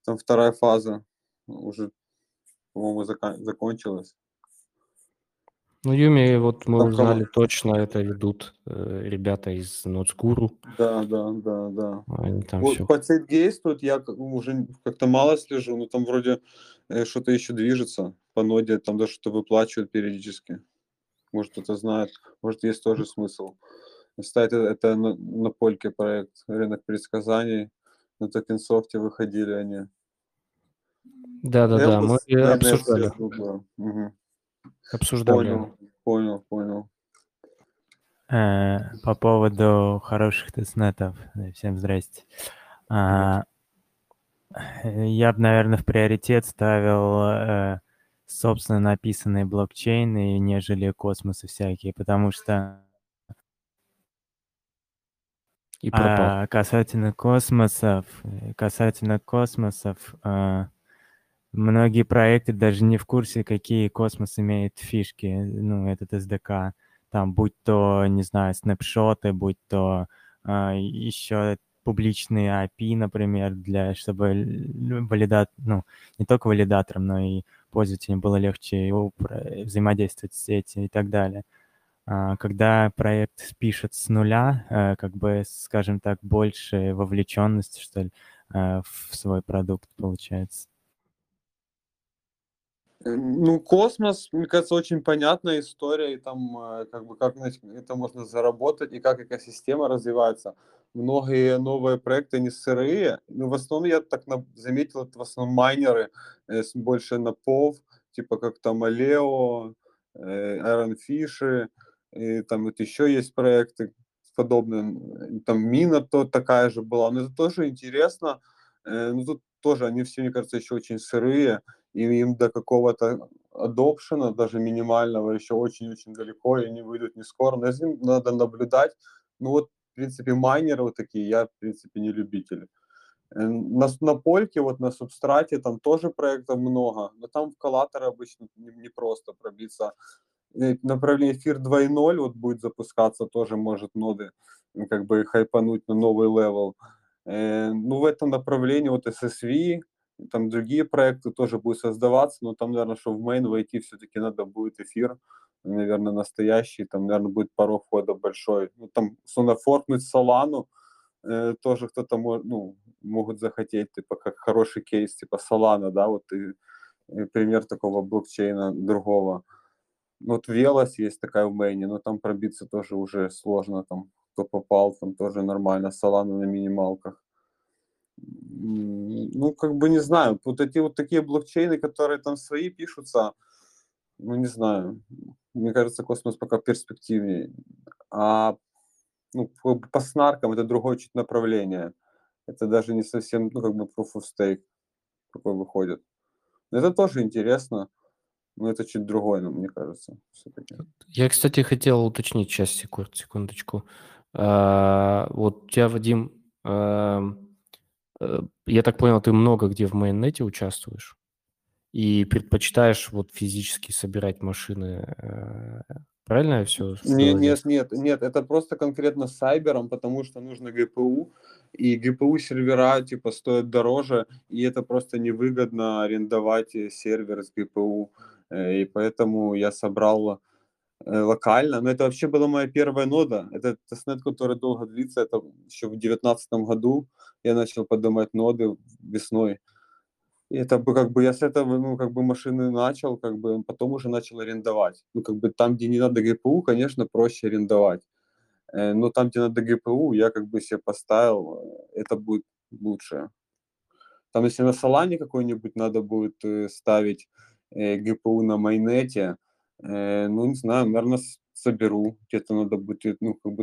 там вторая фаза уже, по-моему, закончилась. Ну, Юми, вот мы узнали точно, это ведут ребята из Nodes Guru. Да. Они там вот все... По Zeitgeist я уже как-то мало слежу, но там вроде что-то еще движется по ноде, там даже что-то выплачивают периодически. Может, кто-то знает, может, есть тоже смысл. Кстати, это на Польке проект «Рынок предсказаний». На Токенсофте выходили они. Да, мы обсуждали. Обсуждали. Понял. По поводу хороших тестнетов. Всем здрасте. Я бы, наверное, в приоритет ставил собственно написанные блокчейны, нежели космосы всякие, потому что касательно космосов, многие проекты даже не в курсе, какие космос имеет фишки, ну, этот SDK, там, будь то, не знаю, снапшоты, будь то еще публичные API, например, чтобы не только валидаторам, но и пользователям было легче взаимодействовать с сетью и так далее. Когда проект пишет с нуля, как бы, скажем так, больше вовлеченности, что ли, в свой продукт получается. Ну, космос, мне кажется, очень понятная история, и там как бы как это можно заработать, и как экосистема развивается. Многие новые проекты не сырые, но в основном я так заметил, это в основном майнеры, больше на пов, типа как там Aleo, Iron Fish, и там вот еще есть проекты подобные, там Mina то такая же была, но это тоже интересно, но тут тоже они все, мне кажется, еще очень сырые, и им до какого-то адопшена, даже минимального, еще очень-очень далеко, и они выйдут не скоро, но за ним надо наблюдать. Ну вот, в принципе, майнеры вот такие, я, в принципе, не любитель. На Польке, вот на Субстрате, там тоже проектов много, но там в коллаторы обычно не просто пробиться. Направление эфир 2.0 вот будет запускаться, тоже может ноды как бы хайпануть на новый левел. Ну, в этом направлении вот SSV, там другие проекты тоже будут создаваться, но там, наверное, что в мейн войти все-таки надо будет эфир, наверное, настоящий, там, наверное, будет порог входа большой. Ну, там, словно форкнуть Solana, тоже кто-то могут захотеть, типа, как хороший кейс, типа Solana, да, вот и пример такого блокчейна другого. Вот Velos есть такая в мейне, но там пробиться тоже уже сложно, там, кто попал, там тоже нормально, Solana на минималках. Ну, как бы не знаю, вот эти вот такие блокчейны, которые там свои пишутся, ну, не знаю, мне кажется, космос пока перспективнее. А ну, по снаркам это другое чуть направление. Это даже не совсем, ну, как бы proof of stake такой выходит. Но это тоже интересно, но это чуть другое, мне кажется, все-таки. Я, кстати, хотел уточнить сейчас, секундочку. Вот у тебя, Вадим... Я так понял, ты много где в мейннете участвуешь и предпочитаешь вот физически собирать машины, правильно я все? Нет, это просто конкретно с Cyber'ом, потому что нужно ГПУ, и ГПУ сервера типа стоят дороже, и это просто невыгодно арендовать сервер с ГПУ, и поэтому я собрал локально, но это вообще была моя первая нода, это тестнет, который долго длится, это еще в 2019 году я начал поднимать ноды весной, и это как бы я с этого, машины начал, потом уже начал арендовать, там, где не надо ГПУ, конечно, проще арендовать, но там, где надо ГПУ, я себе поставил, это будет лучше, там, если на Solana какой-нибудь надо будет ставить ГПУ на майнете, ну, не знаю, наверное, соберу. Где-то надо будет,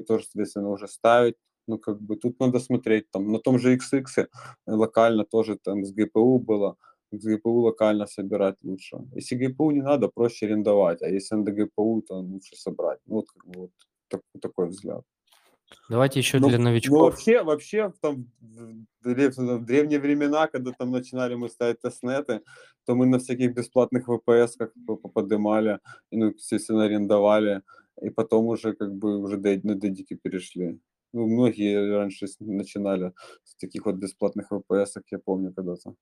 тоже, соответственно, уже ставить. Тут надо смотреть. Там, на том же XX локально тоже там с ГПУ было. С ГПУ локально собирать лучше. Если ГПУ не надо, проще арендовать. А если надо ГПУ, то лучше собрать. Такой взгляд. Давайте еще для новичков. Ну, вообще там, в древние времена, когда там начинали мы ставить тестнеты, то мы на всяких бесплатных ВПС поднимали, естественно, арендовали, и потом уже на дедики перешли. Ну, многие раньше начинали с таких вот бесплатных VPS, как я помню когда-то.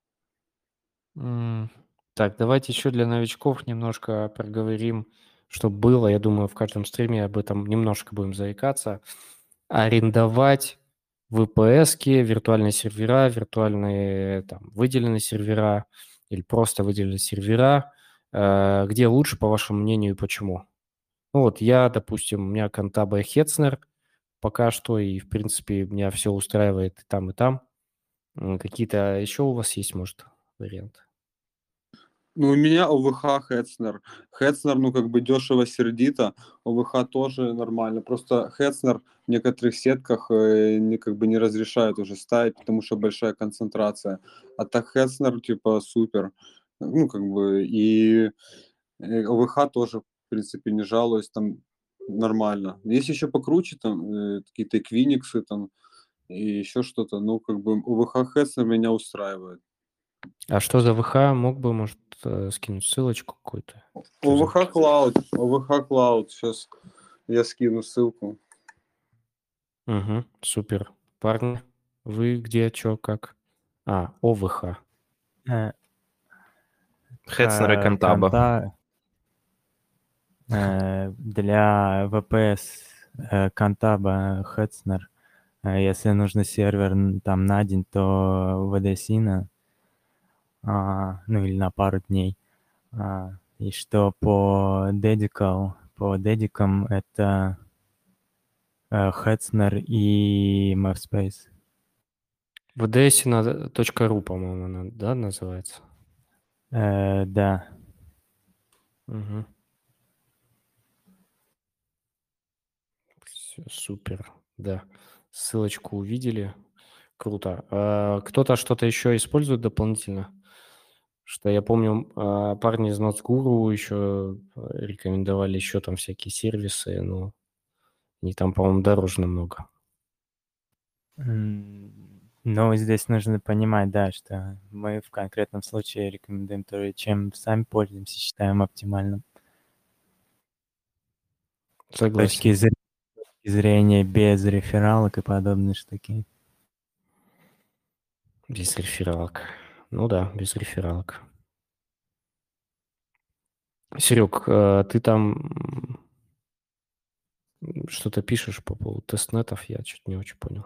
Так, давайте еще для новичков немножко проговорим, что было. Я думаю, в каждом стриме об этом немножко будем заикаться. Арендовать VPS-ки, виртуальные сервера, виртуальные там, выделенные сервера или просто выделенные сервера. Где лучше, по вашему мнению, и почему? Ну вот я, допустим, у меня Contabo и Hetzner пока что, и, в принципе, меня все устраивает и там, и там. Какие-то еще у вас есть, может, варианты? Ну, у меня ОВХ, Hetzner. Hetzner, ну, как бы дешево, сердито. ОВХ тоже нормально. Просто Hetzner в некоторых сетках как бы не разрешают уже ставить, потому что большая концентрация. А так Hetzner, типа, супер. Ну, как бы, и ОВХ тоже, в принципе, не жалуюсь, там нормально. Есть еще покруче, там, какие-то квиниксы, там, и еще что-то. Ну, как бы, ОВХ Hetzner меня устраивает. А что за ВХ? Мог бы, может, скинуть ссылочку какую-то? ОВХ Cloud. ОВХ Cloud. Сейчас я скину ссылку. Угу, супер. Парни, вы где, что, как? А, ОВХ. Hetzner и Contabo. Для ВПС Contabo, Hetzner. Если нужно сервер там на день, то ВДСИНа. Ну или на пару дней. И что по Dedical, по Dedicam это Hetzner и MapSpace. Vdsina.ru, по-моему, она, да, называется? Да. Угу. Все, супер, да. Ссылочку увидели. Круто. Кто-то что-то еще использует дополнительно? Что я помню, парни из Nodes Guru еще рекомендовали еще там всякие сервисы, но они там, по-моему, дороже намного. Ну, здесь нужно понимать, да, что мы в конкретном случае рекомендуем то, чем сами пользуемся, считаем оптимальным. Согласен. С точки зрения без рефералок и подобные штуки. Без рефералок. Ну да, без рефералок. Серег, ты там что-то пишешь по поводу тестнетов? Я чуть не очень понял.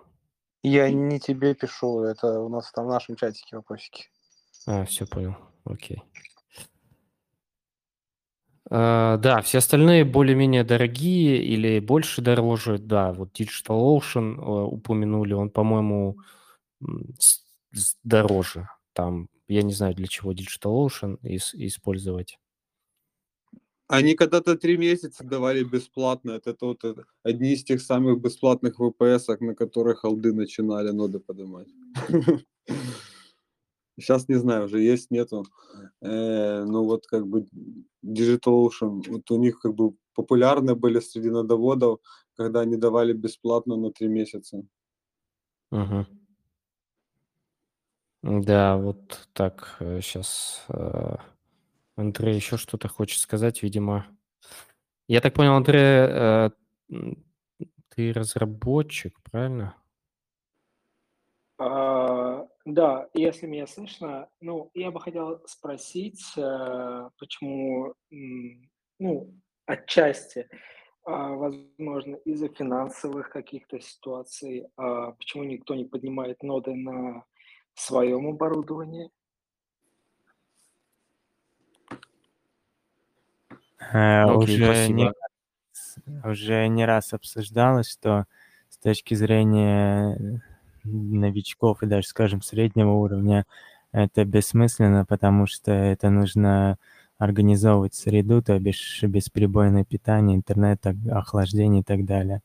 Я не тебе пишу, это у нас там в нашем чатике вопросики. А, все понял, окей. Да, все остальные более-менее дорогие или больше дороже. Да, вот DigitalOcean упомянули, он, по-моему, дороже. Там, я не знаю, для чего DigitalOcean использовать. Они когда-то 3 месяца давали бесплатно. Это вот одни из тех самых бесплатных VPS, на которых алды начинали ноды поднимать. Сейчас не знаю, уже есть, нету. Ну вот как бы DigitalOcean, вот у них как бы популярны были среди нодоводов, когда они давали бесплатно на 3 месяца. Да, вот так, сейчас Андрей еще что-то хочет сказать, видимо. Я так понял, Андрей, ты разработчик, правильно? Да, если меня слышно, ну, я бы хотел спросить, почему, ну, отчасти, возможно, из-за финансовых каких-то ситуаций, почему никто не поднимает ноды на в своем оборудовании? Уже не раз обсуждалось, что с точки зрения новичков и даже, скажем, среднего уровня это бессмысленно, потому что это нужно организовывать среду, то бишь бесперебойное питание, интернет, охлаждение и так далее.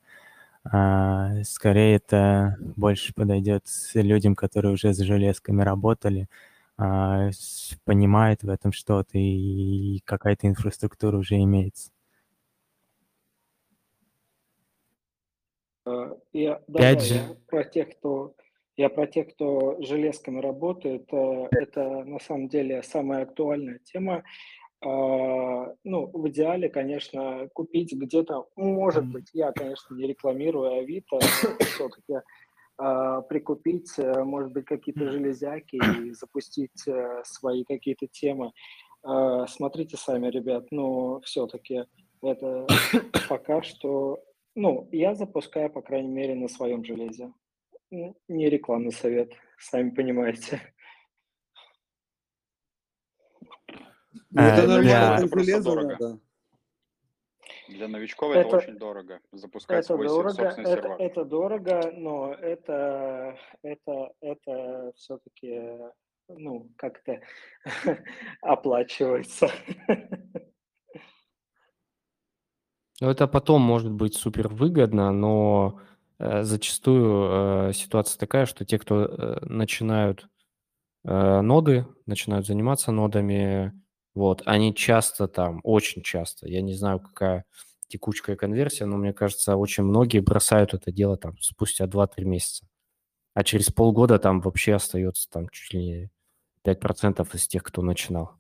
Скорее, это больше подойдет людям, которые уже с железками работали, понимают в этом что-то, и какая-то инфраструктура уже имеется. Я про тех, кто с железками работает. Это на самом деле самая актуальная тема. Ну, в идеале, конечно, купить где-то, может быть, я, конечно, не рекламирую Авито, все-таки прикупить, может быть, какие-то железяки и запустить свои какие-то темы. Смотрите сами, ребят, но все-таки это пока что, ну, я запускаю, по крайней мере, на своем железе. Не рекламный совет, сами понимаете. Это нормально, это железо надо. Для новичков это очень дорого. Запускать свой собственный сервер. Это дорого, но это все-таки, ну, как-то оплачивается. Это потом может быть супер выгодно, но зачастую ситуация такая, что те, кто начинают ноды, начинают заниматься нодами, вот, они часто там, очень часто, я не знаю, какая текучая конверсия, но мне кажется, очень многие бросают это дело там спустя 2-3 месяца. А через полгода там вообще остается там чуть ли не 5% из тех, кто начинал.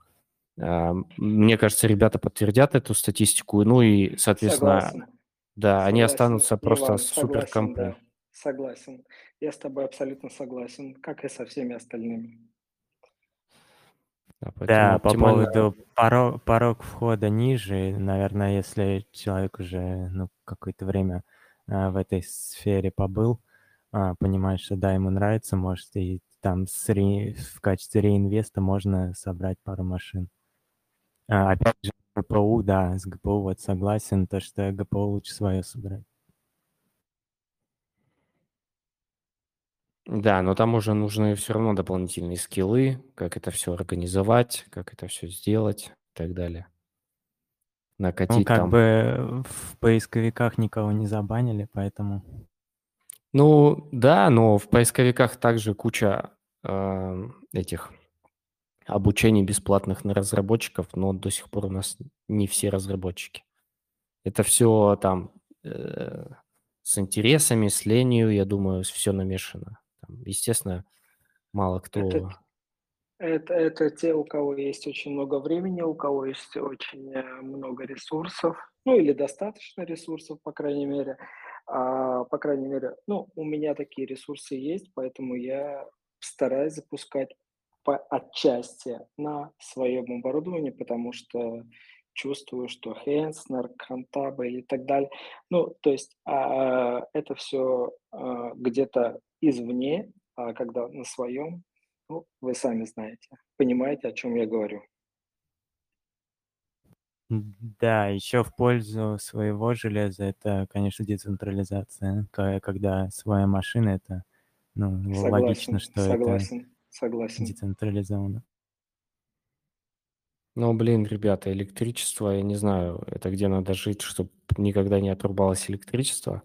Мне кажется, ребята подтвердят эту статистику, ну и, соответственно, согласен. Они останутся просто суперкомпанией. Да. Согласен. Я с тобой абсолютно согласен, как и со всеми остальными. Да, по поводу порог входа ниже, наверное, если человек уже какое-то время в этой сфере побыл, понимает, что да, ему нравится, может, и там в качестве реинвеста можно собрать пару машин. Опять же, ГПУ, да, с ГПУ вот согласен, то, что ГПУ лучше свое собрать. Да, но там уже нужны все равно дополнительные скиллы, как это все организовать, как это все сделать и так далее. Накатить там. Как бы в поисковиках никого не забанили, поэтому... Ну да, но в поисковиках также куча этих обучений бесплатных на разработчиков, но до сих пор у нас не все разработчики. Это все там с интересами, с ленью, я думаю, все намешано. Естественно, мало кто... Это те, у кого есть очень много времени, у кого есть очень много ресурсов, ну или достаточно ресурсов, по крайней мере. По крайней мере, ну, у меня такие ресурсы есть, поэтому я стараюсь запускать отчасти на своем оборудовании, потому что чувствую, что Hetzner, Contabo и так далее. Ну, то есть это все где-то извне, а когда на своем, ну, вы сами знаете, понимаете, о чем я говорю. Да, еще в пользу своего железа это, конечно, децентрализация, когда своя машина, это, ну, согласен, логично, что согласен. Децентрализовано. Ну, блин, ребята, электричество, я не знаю, это где надо жить, чтобы никогда не отрубалось электричество,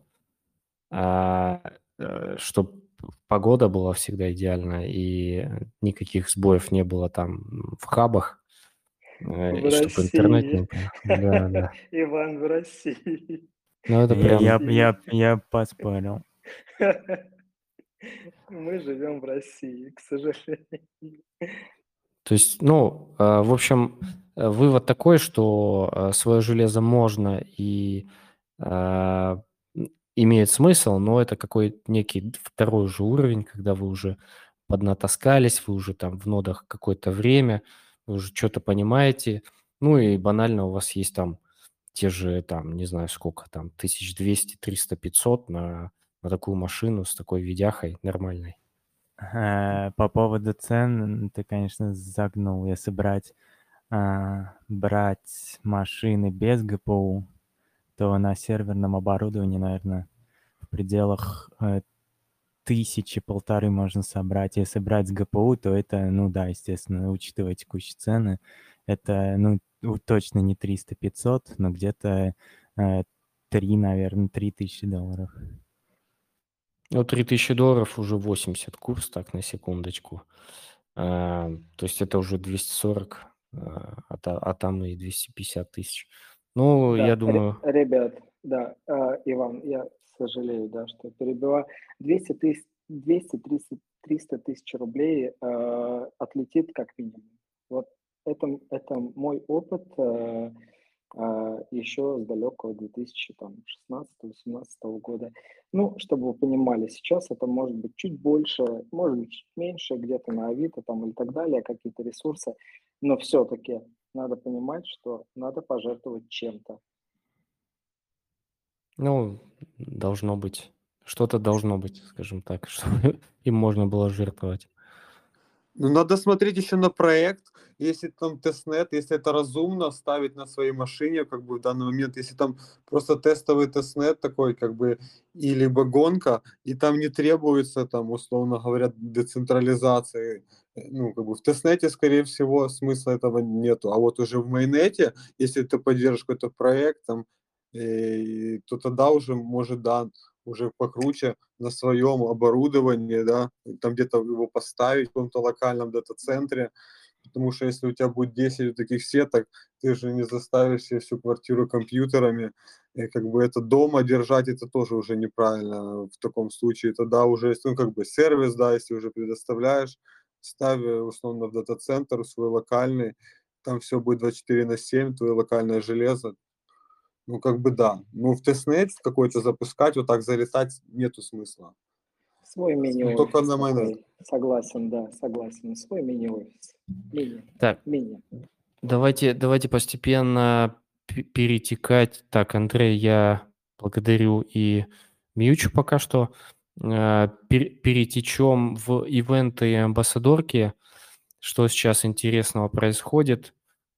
чтобы погода была всегда идеальна и никаких сбоев не было там в хабах. В России. Интернет... Да. Иван в России. Ну, это прям... Я поспорил. Мы живем в России, к сожалению. То есть, ну, в общем, вывод такой, что свое железо можно и имеет смысл, но это какой-то некий второй же уровень, когда вы уже поднатаскались, вы уже там в нодах какое-то время, вы уже что-то понимаете, ну и банально у вас есть там те же, там, не знаю сколько, там, 1200, 300, 500 на такую машину с такой видяхой нормальной. По поводу цен, ты, конечно, загнул. Если брать машины без ГПУ, то на серверном оборудовании, наверное, в пределах 1000-1500 можно собрать. Если брать с ГПУ, то это, ну да, естественно, учитывая текущие цены, это, ну, точно не 300-500, но где-то 3000 долларов. Ну, $3000 уже 80 курс, так, на секундочку. То есть это уже 240, а там и 250 тысяч. Ну, да, я думаю... Ребят, да, Иван, я... сожалею, да, что перебиваю. 200-300 тысяч рублей отлетит как минимум. Вот это мой опыт еще с далекого 2016-2017 года. Ну, чтобы вы понимали, сейчас это может быть чуть больше, может быть чуть меньше, где-то на Авито там, и так далее, какие-то ресурсы, но все-таки надо понимать, что надо пожертвовать чем-то. Ну, должно быть. Что-то должно быть, скажем так, что им можно было жертвовать. Ну, надо смотреть еще на проект, если там тестнет, если это разумно ставить на своей машине, как бы в данный момент, если там просто тестовый тестнет такой, как бы, и либо гонка, и там не требуется, там, условно говоря, децентрализации, ну, как бы в тестнете, скорее всего, смысла этого нету, а вот уже в майнете, если ты поддержишь какой-то проект, там, то тогда уже, может, да, уже покруче на своем оборудовании, да, там где-то его поставить в каком-то локальном дата-центре, потому что если у тебя будет 10 таких сеток, ты же не заставишь себе всю квартиру компьютерами, и как бы это дома держать, это тоже уже неправильно в таком случае, тогда уже, ну, как бы сервис, да, если уже предоставляешь, ставь, условно, в дата-центр свой локальный, там все будет 24/7, твое локальное железо. Ну, как бы да. Ну, в тестнет какой-то запускать, вот так залетать нету смысла. Свой мини-офис. Только на майнет. Согласен, да, согласен. Свой мини-офис. Мини. Давайте постепенно перетекать. Так, Андрей, я благодарю и мьючу пока что. Перетечем в ивенты и амбассадорки. Что сейчас интересного происходит?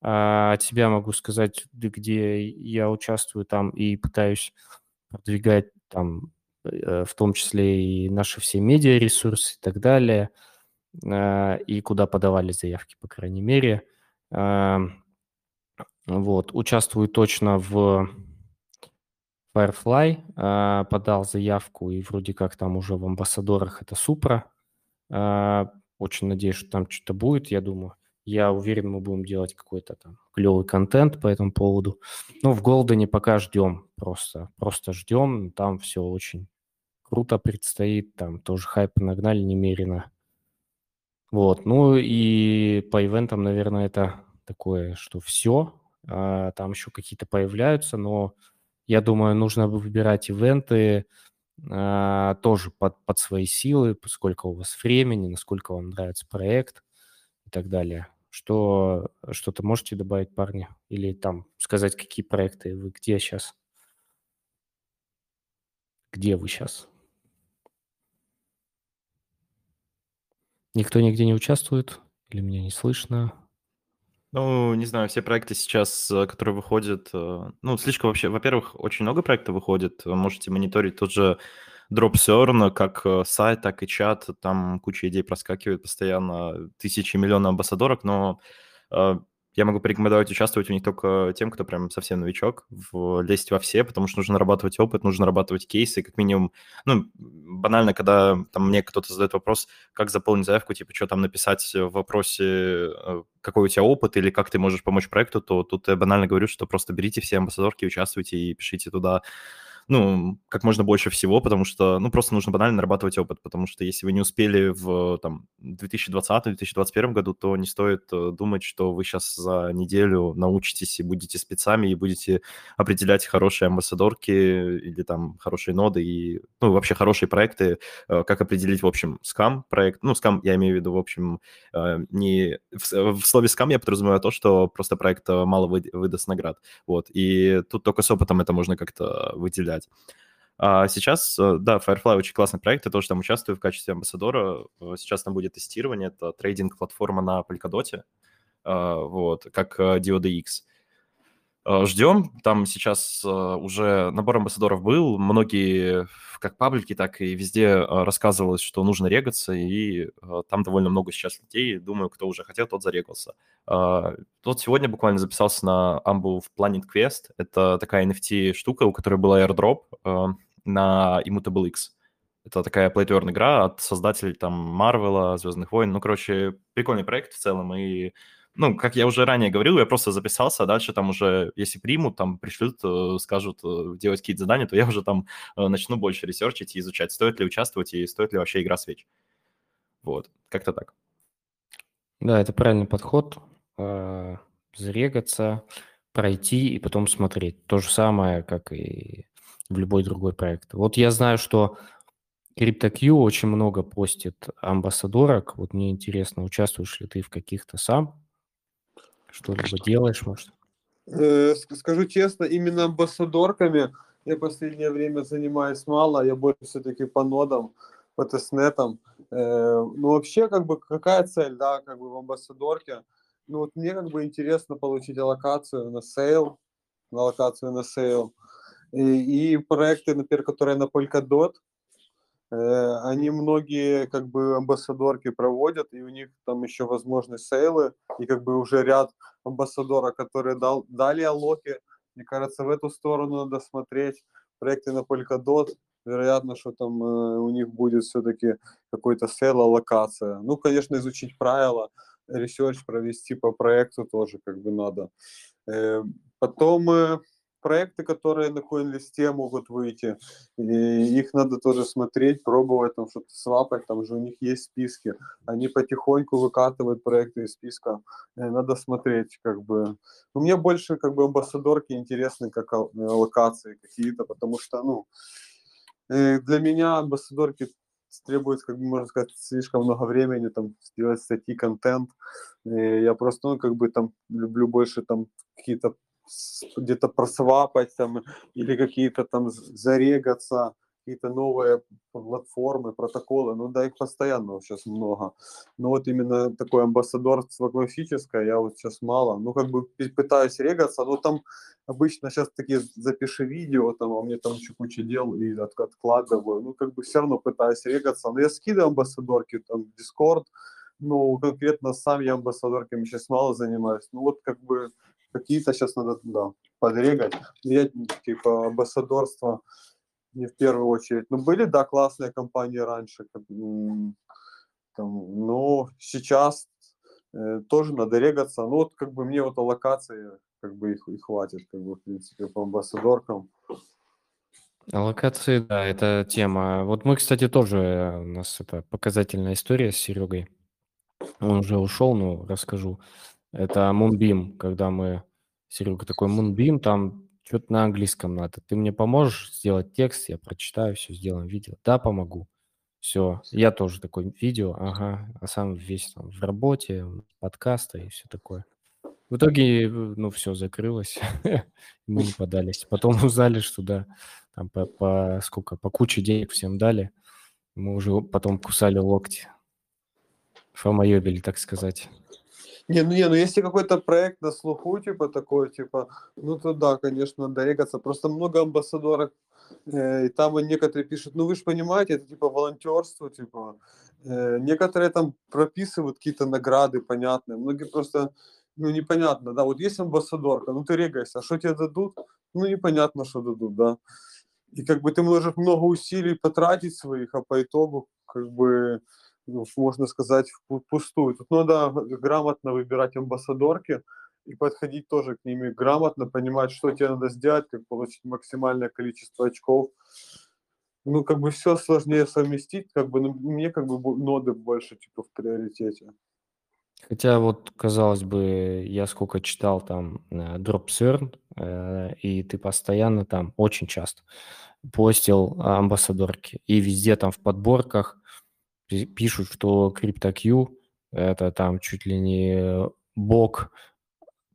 От себя могу сказать, где я участвую там и пытаюсь продвигать там, в том числе и наши все медиаресурсы и так далее, и куда подавали заявки, по крайней мере. Вот, участвую точно в Firefly, подал заявку, и вроде как там уже в амбассадорах это Супра. Очень надеюсь, что там что-то будет, я думаю. Я уверен, мы будем делать какой-то там клевый контент по этому поводу. Но в Голдене пока ждем, просто ждем. Там все очень круто предстоит, там тоже хайпа нагнали немерено. Вот, ну и по ивентам, наверное, это такое, что все. Там еще какие-то появляются, но я думаю, нужно выбирать ивенты тоже под свои силы, сколько у вас времени, насколько вам нравится проект и так далее. Что-то можете добавить, парни? Или там сказать, какие проекты вы где сейчас? Где вы сейчас? Никто нигде не участвует? Или меня не слышно? Ну, не знаю, все проекты сейчас, которые выходят... Ну, слишком вообще... Во-первых, очень много проектов выходит. Вы можете мониторить тот же DropsEarn, как сайт, так и чат. Там куча идей проскакивает постоянно. Тысячи, миллионы амбассадорок. Но я могу порекомендовать участвовать в них только тем, кто прям совсем новичок. Лезть во все, потому что нужно нарабатывать опыт, нужно нарабатывать кейсы. Как минимум, ну, банально, когда там мне кто-то задает вопрос, как заполнить заявку, типа, что там написать в вопросе, какой у тебя опыт или как ты можешь помочь проекту, то тут я банально говорю, что просто берите все амбассадорки, участвуйте и пишите туда, ну, как можно больше всего, потому что, ну, просто нужно банально нарабатывать опыт, потому что если вы не успели в, там, 2020-2021 году, то не стоит думать, что вы сейчас за неделю научитесь и будете спецами, и будете определять хорошие амбассадорки или, там, хорошие ноды и, ну, вообще хорошие проекты, как определить, в общем, скам-проект. Ну, скам, я имею в виду, в общем, не... В слове скам я подразумеваю то, что просто проект мало выдаст наград, вот, и тут только с опытом это можно как-то выделять. А сейчас, да, Firefly очень классный проект, я тоже там участвую в качестве амбассадора. Сейчас там будет тестирование, это трейдинг-платформа на Polkadot, вот, как DODX. Ждем, там сейчас уже набор амбассадоров был, многие, как паблики, так и везде рассказывалось, что нужно регаться, и там довольно много сейчас людей, думаю, кто уже хотел, тот зарегался. Тот сегодня буквально записался на амбу в Planet Quest, это такая NFT-штука, у которой был airdrop на Immutable X. Это такая play-to-earn игра от создателей там Марвела, Звездных войн, ну, короче, прикольный проект в целом, и... Ну, как я уже ранее говорил, я просто записался, а дальше там уже, если примут, там пришлют, скажут делать какие-то задания, то я уже там начну больше ресерчить и изучать, стоит ли участвовать и стоит ли вообще игра свеч. Вот, как-то так. Да, это правильный подход. зарегаться, пройти и потом смотреть. То же самое, как и в любой другой проект. Вот я знаю, что CryptoQ очень много постит амбассадорок. Вот мне интересно, участвуешь ли ты в каких-то сам? Что-либо делаешь, может? Скажу честно, именно амбассадорками я в последнее время занимаюсь мало. Я больше все-таки по нодам, по тестнетам. Ну, вообще, как бы, какая цель, да, как бы в амбассадорке? Ну, вот мне, как бы, интересно получить аллокацию на сейл, И проекты, например, которые на Polkadot, они многие, как бы, амбассадорки проводят, и у них там еще возможны сейлы, и, как бы, уже ряд амбассадоров, которые дали аллоки. Мне кажется, в эту сторону надо смотреть. Проекты на Polkadot, вероятно, что там у них будет все-таки какой-то сейл, аллокация. Ну, конечно, изучить правила, ресерч провести по проекту тоже, как бы, надо. Потом... проекты, которые на CoinList'е могут выйти, и их надо тоже смотреть, пробовать, там что-то свапать, там же у них есть списки, они потихоньку выкатывают проекты из списка, надо смотреть, как бы. Но мне больше, как бы, амбассадорки интересны, как локации какие-то, потому что, ну, для меня амбассадорки требуют, как бы, можно сказать, слишком много времени, там, сделать статьи, контент, я просто, ну, как бы, там, люблю больше, там, какие-то где-то просвапать там, или какие-то там зарегаться, какие-то новые платформы, протоколы, ну да, их постоянно сейчас много. Но вот именно такой амбассадорство классическое я вот сейчас мало, ну как бы пытаюсь регаться, но там обычно сейчас такие запиши видео, там, а мне там еще куча дел и откладываю, ну как бы все равно пытаюсь регаться, но я скидываю амбассадорки там в Discord, ну конкретно сам я амбассадорками сейчас мало занимаюсь, ну вот как бы какие-то сейчас надо туда подрегать. Я, типа, амбассадорство не в первую очередь. Ну, были, да, классные компании раньше. Там, но сейчас тоже надо регаться. Ну, вот, как бы, мне вот аллокации, как бы, их и хватит, как бы, в принципе, по амбассадоркам. Аллокации, да, это тема. Вот мы, кстати, тоже, у нас это показательная история с Серегой. Он уже ушел, но расскажу. Это Moonbeam, когда мы... Серега такой, Moonbeam, там что-то на английском надо. Ты мне поможешь сделать текст? Я прочитаю, все, сделаем видео. Да, помогу. Все. Я тоже такой, видео, ага. А сам весь там в работе, подкасты и все такое. В итоге, ну, все закрылось. Мы не подались. Потом узнали, что да, там по куче денег всем дали. Мы уже потом кусали локти. Фомаёбили, так сказать. Ну если какой-то проект на слуху, типа, такой, типа, ну, то да, конечно, надо регаться. Просто много амбассадоров, и там некоторые пишут, ну, вы же понимаете, это, типа, волонтерство, типа. Некоторые там прописывают какие-то награды, понятные. Многие просто, ну, непонятно, да, вот есть амбассадорка, ну, ты регайся, а что тебе дадут? Ну, непонятно, что дадут, да. И, как бы, ты можешь много усилий потратить своих, а по итогу, как бы... Ну, можно сказать, впустую. Тут надо грамотно выбирать амбассадорки и подходить тоже к ним грамотно, понимать, что тебе надо сделать, как получить максимальное количество очков. Ну, как бы все сложнее совместить, как бы, ну, мне, как бы, ноды больше, типа, в приоритете. Хотя вот, казалось бы, я сколько читал там DropsEarn, и ты постоянно там, очень часто, постил амбассадорки. И везде там в подборках пишут, что CryptoQ – это там чуть ли не бог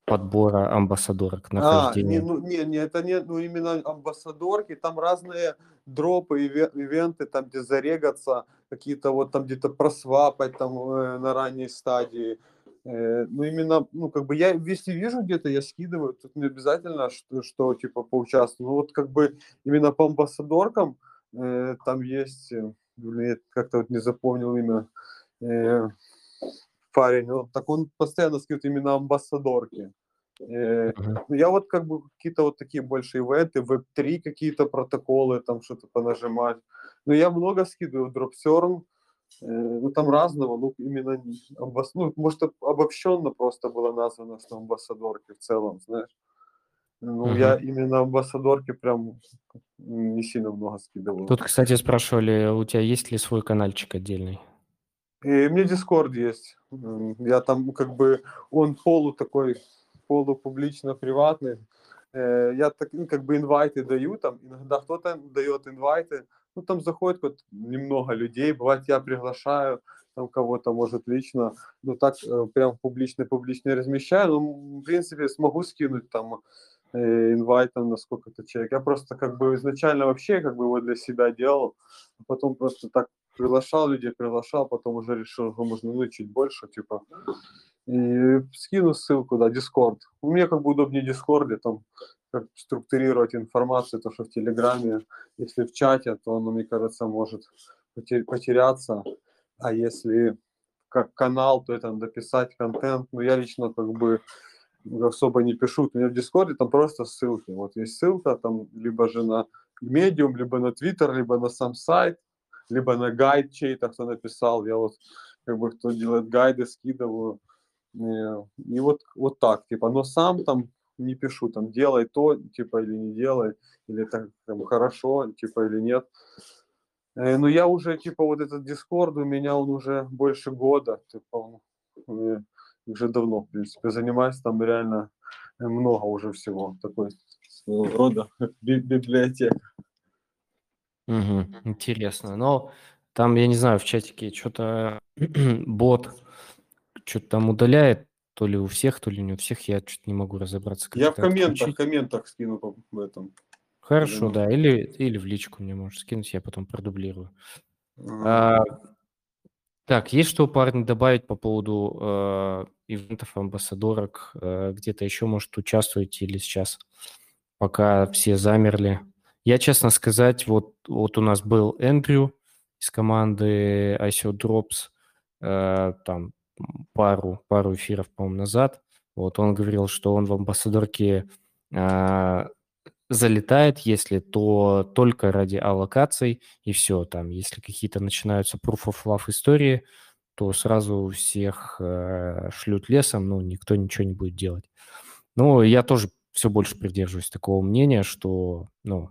подбора амбассадорок. Нахождения. Именно амбассадорки, там разные дропы, ивенты, там где зарегаться, какие-то вот там где-то просвапать там на ранней стадии. Ну, именно, ну, как бы, я, если вижу где-то, я скидываю, тут не обязательно, что типа, поучаствую. Ну, вот, как бы, именно по амбассадоркам там есть... Я как-то вот не запомнил имя парень, ну, так он постоянно скидывает именно амбассадорки. Я вот, как бы, какие-то вот такие больше ивенты, веб-3 какие-то протоколы, там что-то понажимать. Но я много скидываю в DropSurn, ну там разного, ну именно, ну, может, обобщенно просто было названо, что амбассадорки в целом, знаешь. Ну, я именно амбассадорки прям не сильно много скидывал. Тут, кстати, спрашивали, у тебя есть ли свой каналчик отдельный? И у меня Discord есть. Я там как бы, он полу такой, полу публично-приватный. Я так, как бы инвайты даю там, иногда кто-то дает инвайты, ну там заходит вот немного людей, бывает я приглашаю там кого-то, может лично, ну так прям публично размещаю, ну в принципе смогу скинуть там инвайтом на сколько-то человек. Я просто как бы изначально вообще как бы его для себя делал, а потом просто так приглашал людей, потом уже решил, что можно ну чуть больше, типа. И скину ссылку, да, Discord. У меня как бы удобнее Discord, там как структурировать информацию, то что в Телеграме, если в чате, то оно, мне кажется, может потеряться, а если как канал, то это дописать контент. Но я лично как бы особо не пишу. У меня в Discord там просто ссылки. Вот есть ссылка, там либо же на Medium, либо на Twitter, либо на сам сайт, либо на гайд чей-то, кто написал. Я вот как бы кто делает гайды, скидываю. И вот так, типа, но сам там не пишу, там, делай то, типа, или не делай, или так, там, хорошо, типа, или нет. Но я уже, типа, вот этот Discord у меня, он уже больше года, типа, уже давно, в принципе, занимаюсь, там реально много уже всего, такой своего рода библиотек. Угу, интересно, но там, я не знаю, в чатике что-то бот там удаляет, то ли у всех, то ли не у всех, я что-то не могу разобраться. Я в комментах скину в этом. Хорошо, да, или в личку мне можешь скинуть, я потом продублирую. Так, есть что, парни, добавить по поводу ивентов, амбассадорок, где-то еще, может, участвуете или сейчас, пока все замерли? Я, честно сказать, вот у нас был Эндрю из команды ICO Drops, там, пару эфиров, по-моему, назад. Вот он говорил, что он в амбассадорке залетает, если то только ради аллокаций, и все. Там, если какие-то начинаются proof of love истории, то сразу всех шлют лесом, ну, никто ничего не будет делать. Ну, я тоже все больше придерживаюсь такого мнения, что, ну,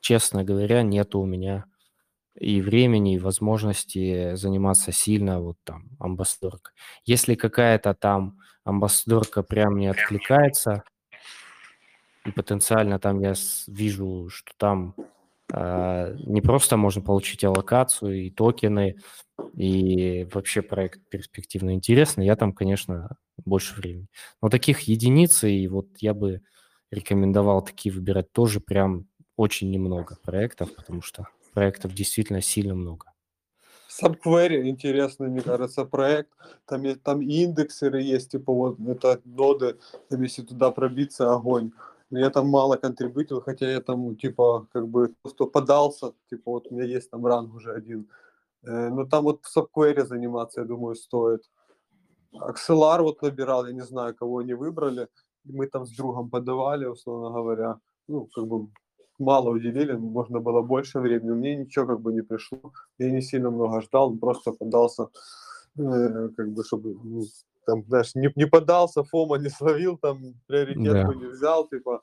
честно говоря, нету у меня и времени, и возможности заниматься сильно вот там амбассадоркой. Если какая-то там амбассадорка прям не откликается, и потенциально там я вижу, что там не просто можно получить аллокацию и токены, и вообще проект перспективно интересный, я там, конечно, больше времени. Но таких единиц, и вот я бы рекомендовал такие выбирать тоже прям очень немного проектов, потому что проектов действительно сильно много. Subquery интересный, мне кажется, проект. Там индексеры есть, типа вот это ноды, там если туда пробиться, огонь. Но я там мало контрибьютил, хотя я там типа как бы просто подался, типа вот у меня есть там ранг уже один. Но там вот в Subquery заниматься, я думаю, стоит. Axelar вот набирал, я не знаю, кого они выбрали. И мы там с другом подавали, условно говоря. Ну, как бы мало уделили, можно было больше времени. Мне ничего как бы не пришло. Я не сильно много ждал, просто поддался, как бы, чтобы, ну, там, знаешь, не поддался, ФОМа не словил, там, приоритетку не взял, типа.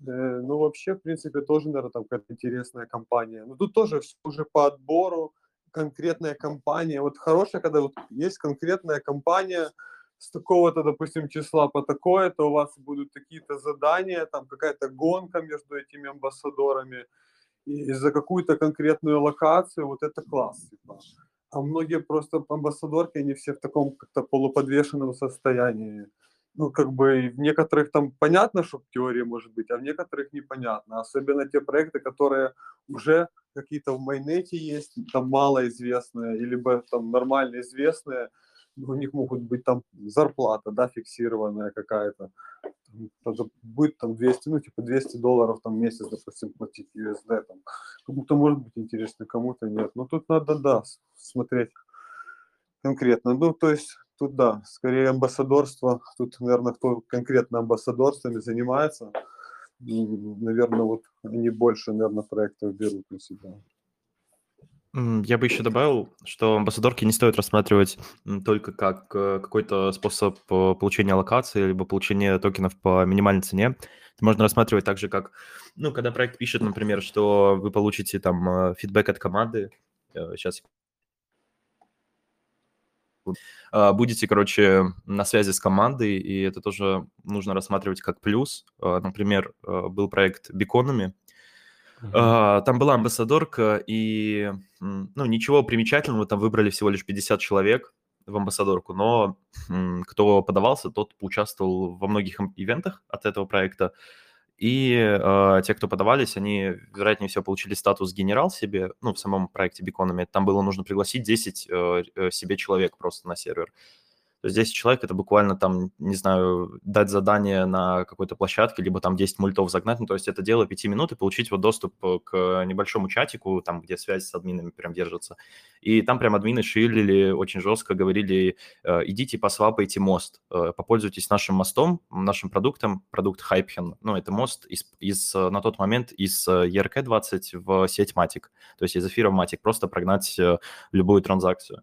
Ну, вообще, в принципе, тоже, наверное, там какая-то интересная компания. Ну, тут тоже все уже по отбору, конкретная компания. Вот хорошая, когда вот есть конкретная компания, с такого-то, допустим, числа по такое-то у вас будут какие-то задания, там какая-то гонка между этими амбассадорами и за какую-то конкретную локацию, вот это класс. Типа. А многие просто амбассадорки, они все в таком как-то полуподвешенном состоянии. Ну, как бы в некоторых там понятно, что в теории может быть, а в некоторых непонятно. Особенно те проекты, которые уже какие-то в майнете есть, там малоизвестные, либо там нормально известные, у них могут быть там зарплата, да, фиксированная какая-то, будет там 200, ну, типа $200 там в месяц, допустим, платить USD, там, кому-то может быть интересно, кому-то нет, но тут надо, да, смотреть конкретно, ну, то есть, тут, да, скорее амбассадорство, тут, наверное, кто конкретно амбассадорствами занимается, наверное, вот они больше, наверное, проектов берут на себя. Я бы еще добавил, что амбассадорки не стоит рассматривать только как какой-то способ получения аллокации либо получения токенов по минимальной цене. Это можно рассматривать также как, ну, когда проект пишет, например, что вы получите там фидбэк от команды. Сейчас Будете, короче, на связи с командой, и это тоже нужно рассматривать как плюс. Например, был проект Биконами. Там была амбассадорка, и ну, ничего примечательного, там выбрали всего лишь 50 человек в амбассадорку, но кто подавался, тот поучаствовал во многих ивентах от этого проекта. И те, кто подавались, они, вероятнее всего, получили статус генерал себе, ну, в самом проекте Биконами. Там было нужно пригласить 10 себе человек просто на сервер. То есть 10 человек – это буквально там, не знаю, дать задание на какой-то площадке, либо там 10 мультов загнать. Ну, то есть это дело 5 минут и получить вот доступ к небольшому чатику, там, где связь с админами прям держится. И там прям админы шилили очень жестко, говорили, идите посвапайте мост, попользуйтесь нашим мостом, нашим продуктом, продукт Хайпхен. Ну, это мост на тот момент из ERC-20 в сеть Matic, то есть из эфира в Matic, просто прогнать любую транзакцию.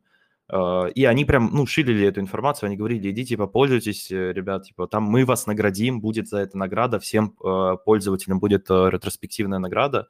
И они прям, ну, шилили эту информацию, они говорили, идите, попользуйтесь, ребят, типа, там мы вас наградим, будет за это награда, всем пользователям будет ретроспективная награда,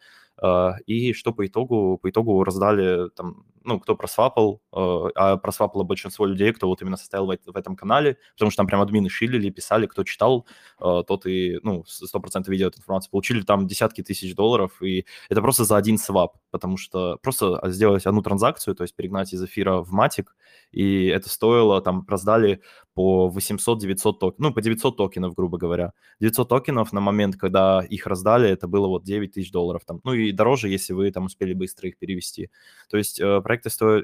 и что по итогу раздали, там, ну, кто просвапал, а просвапало большинство людей, кто вот именно состоял в этом канале, потому что там прям админы шилили, писали, кто читал, тот и, ну, 100% видел эту информацию, получили там десятки тысяч $, и это просто за один свап, потому что просто сделать одну транзакцию, то есть перегнать из эфира в Matic, и это стоило, там, раздали по 800-900 токенов, ну, по 900 токенов, грубо говоря. 900 токенов на момент, когда их раздали, это было вот $9 000 там. Ну, и дороже, если вы там успели быстро их перевести. То есть проекты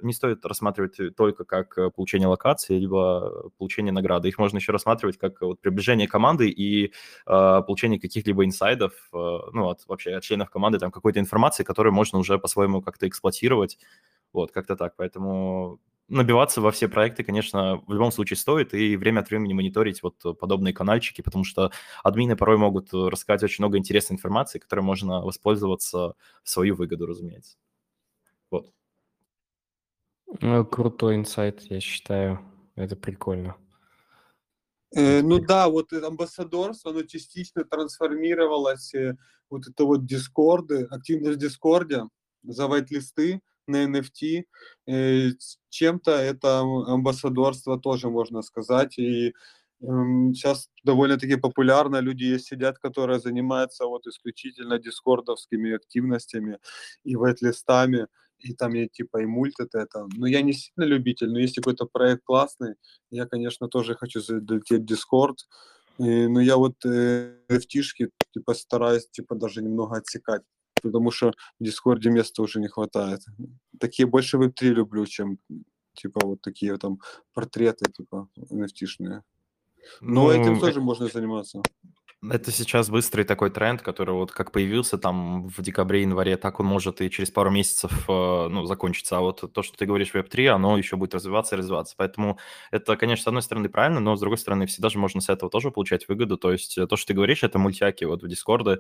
не стоит рассматривать только как получение локации, либо получение награды. Их можно еще рассматривать как вот приближение команды и получение каких-либо инсайдов, ну, вообще от членов команды, там, какой-то информации, которую можно уже по-своему как-то эксплуатировать. Вот, как-то так. Поэтому набиваться во все проекты, конечно, в любом случае стоит, и время от времени мониторить вот подобные канальчики, потому что админы порой могут рассказать очень много интересной информации, которой можно воспользоваться в свою выгоду, разумеется. Вот. Ну, крутой инсайт, я считаю. Это прикольно. Ну да, вот амбассадорство, оно частично трансформировалось, вот это вот дискорды, активность в дискорде, за вайт-листы на NFT, чем-то это амбассадорство тоже можно сказать, и сейчас довольно-таки популярно, люди есть сидят, которые занимаются вот исключительно дискордовскими активностями и вайт-листами, и там я типа и мульт это, но я не сильно любитель, но если какой-то проект классный, я, конечно, тоже хочу залететь в дискорд, но я вот NFT-шки типа стараюсь типа даже немного отсекать, потому что в Дискорде места уже не хватает. Такие больше Web3 люблю, чем типа вот такие там портреты типа NFT-шные. Но этим тоже можно заниматься. Это сейчас быстрый такой тренд, который вот как появился там в декабре-январе, так он может и через пару месяцев, ну, закончиться. А вот то, что ты говоришь, Web3, оно еще будет развиваться и развиваться. Поэтому это, конечно, с одной стороны правильно, но с другой стороны всегда же можно с этого тоже получать выгоду. То есть то, что ты говоришь, это мультяки вот в Дискорде.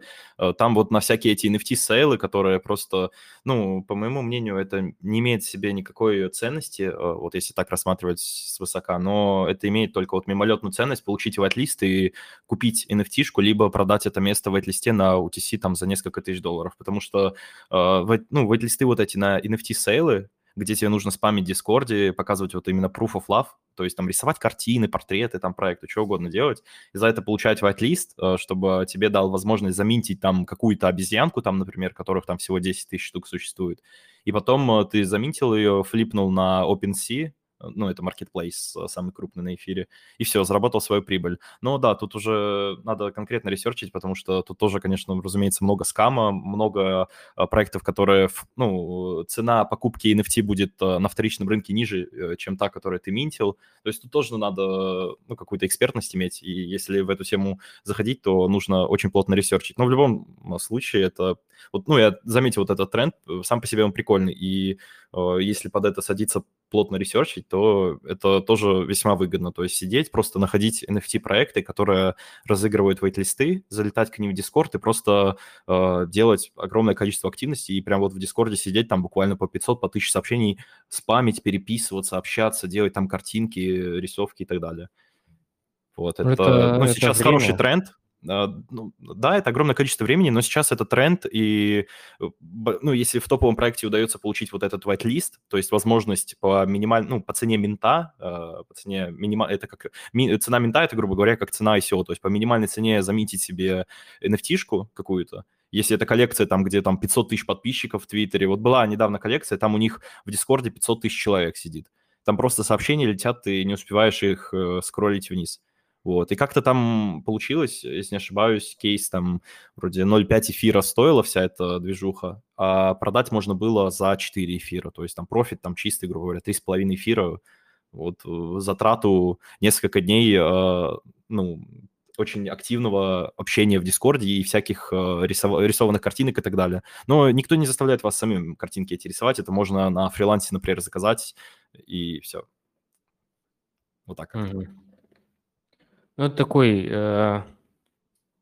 Там вот на всякие эти NFT-сейлы, которые просто, ну, по моему мнению, это не имеет в себе никакой ценности, вот если так рассматривать свысока, но это имеет только вот мимолетную ценность получить вайт-лист и купить NFT-шку, либо продать это место в вайт-листе на UTC там за несколько тысяч $, потому что ну, вайт-листы вот эти на NFT-сейлы, где тебе нужно спамить в Дискорде, показывать вот именно proof of love, то есть там рисовать картины, портреты, там проекты, что угодно делать, и за это получать вайт-лист, чтобы тебе дал возможность заминтить там какую-то обезьянку, там, например, которых там всего 10 тысяч штук существует, и потом ты заминтил ее, флипнул на OpenSea, ну, это маркетплейс самый крупный на эфире, и все, заработал свою прибыль. Но да, тут уже надо конкретно ресерчить, потому что тут тоже, конечно, разумеется, много скама, много проектов, которые, ну, цена покупки NFT будет на вторичном рынке ниже, чем та, которую ты минтил. То есть тут тоже надо, ну, какую-то экспертность иметь, и если в эту тему заходить, то нужно очень плотно ресерчить. Но в любом случае это... Вот, ну, я заметил вот этот тренд, сам по себе он прикольный, и если под это садиться плотно ресерчить, то это тоже весьма выгодно. То есть сидеть, просто находить NFT-проекты, которые разыгрывают вейт-листы, залетать к ним в Дискорд и просто делать огромное количество активностей. И прям вот в Дискорде сидеть там буквально по 500, по 1000 сообщений, спамить, переписываться, общаться, делать там картинки, рисовки и так далее. Вот это, ну, это сейчас время. Хороший тренд. Да, это огромное количество времени, но сейчас это тренд, и ну, если в топовом проекте удается получить вот этот whitelist, то есть возможность по минимальной, ну, по цене минта, по цене это как цена минта, это, грубо говоря, как цена ICO, то есть по минимальной цене заметить себе NFT-шку какую-то. Если это коллекция, там, где там 500 тысяч подписчиков в Твиттере, вот была недавно коллекция, там у них в Дискорде 500 тысяч человек сидит. Там просто сообщения летят, ты не успеваешь их скроллить вниз. Вот. И как-то там получилось, если не ошибаюсь, кейс там вроде 0,5 эфира стоила вся эта движуха, а продать можно было за 4 эфира. То есть там профит там чистый, грубо говоря, 3,5 эфира. Вот затрату несколько дней, ну, очень активного общения в Дискорде и всяких рисованных картинок и так далее. Но никто не заставляет вас самим картинки эти рисовать. Это можно на фрилансе, например, заказать, и все. Вот так. Mm-hmm. Ну, это такой, в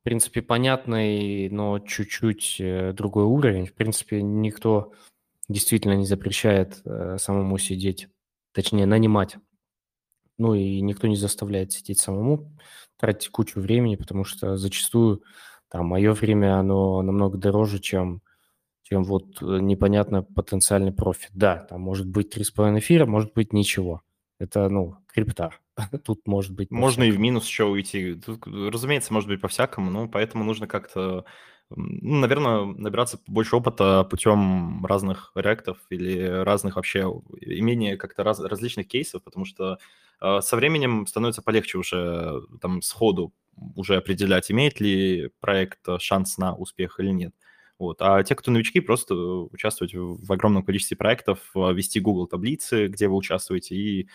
принципе, понятный, но чуть-чуть другой уровень. В принципе, никто действительно не запрещает самому сидеть, точнее, нанимать. Ну, и никто не заставляет сидеть самому, тратить кучу времени, потому что зачастую там мое время, оно намного дороже, чем вот непонятно потенциальный профит. Да, там может быть 3,5 эфира, может быть ничего. Это, ну, крипта. Тут может быть... Можно и в минус еще уйти. Тут, разумеется, может быть по-всякому, но поэтому нужно как-то, ну, наверное, набираться больше опыта путем разных реактов или разных вообще имения как-то различных кейсов, потому что со временем становится полегче уже там сходу уже определять, имеет ли проект шанс на успех или нет. Вот. А те, кто новички, просто участвовать в огромном количестве проектов, вести Google таблицы, где вы участвуете, и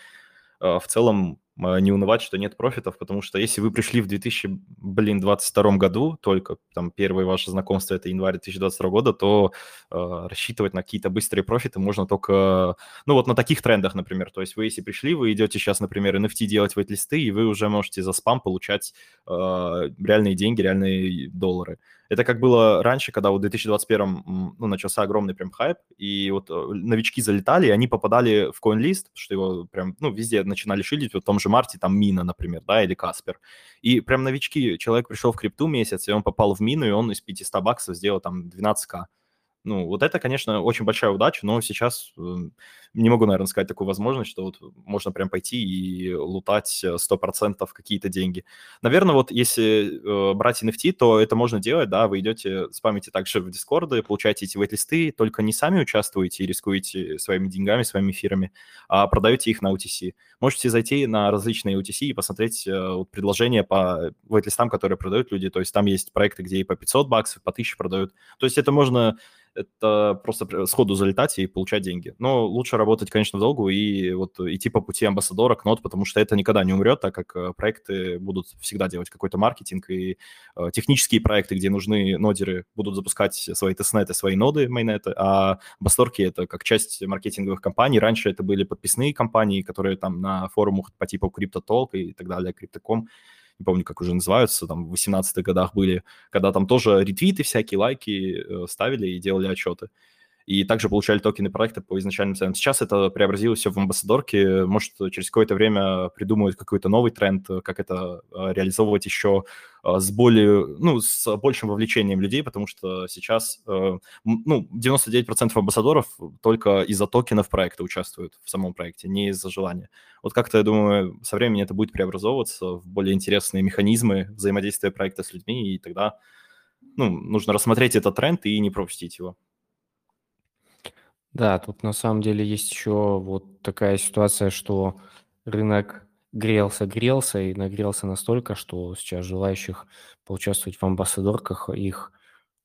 в целом не унывать, что нет профитов, потому что если вы пришли в 2022 году, только там первое ваше знакомство – это январь 2022 года, то рассчитывать на какие-то быстрые профиты можно только, ну вот на таких трендах, например. То есть вы если пришли, вы идете сейчас, например, NFT делать вайтлисты, и вы уже можете за спам получать реальные деньги, реальные доллары. Это как было раньше, когда вот в 2021-м ну, начался огромный прям хайп, и вот новички залетали, и они попадали в CoinList, что его прям, ну, везде начинали шилить, вот в том же марте, там, Мина, например, да, или Каспер. И прям новички, человек пришел в крипту месяц, и он попал в Мину, и он из 500 баксов сделал там 12К. Ну, вот это, конечно, очень большая удача, но сейчас не могу, наверное, сказать такую возможность, что вот можно прям пойти и лутать 100% какие-то деньги. Наверное, вот если брать NFT, то это можно делать, да, вы идете, спамите также в Дискорды, получаете эти вайтлисты, только не сами участвуете и рискуете своими деньгами, своими эфирами, а продаете их на OTC. Можете зайти на различные OTC и посмотреть предложения по вайтлистам, которые продают люди, то есть там есть проекты, где и по 500 баксов, по 1000 продают. То есть это можно... Это просто сходу залетать и получать деньги. Но лучше работать, конечно, в долгу и вот идти по пути амбассадора к нод, потому что это никогда не умрет, так как проекты будут всегда делать какой-то маркетинг, и технические проекты, где нужны нодеры, будут запускать свои тестнеты, свои ноды, майнеты, а амбассадорки — это как часть маркетинговых компаний. Раньше это были подписные компании, которые там на форумах по типу CryptoTalk и так далее, CryptoQ, не помню, как уже называются, там в 18-х годах были, когда там тоже ретвиты всякие, лайки ставили и делали отчеты. И также получали токены проекта по изначальным ценам. Сейчас это преобразилось все в амбассадорки. Может, через какое-то время придумают какой-то новый тренд, как это реализовывать еще с более, ну, с большим вовлечением людей, потому что сейчас, ну, 99% амбассадоров только из-за токенов проекта участвуют в самом проекте, не из-за желания. Вот как-то, я думаю, со временем это будет преобразовываться в более интересные механизмы взаимодействия проекта с людьми, и тогда, ну, нужно рассмотреть этот тренд и не пропустить его. Да, тут на самом деле есть еще вот такая ситуация, что рынок грелся-грелся и нагрелся настолько, что сейчас желающих поучаствовать в амбассадорках их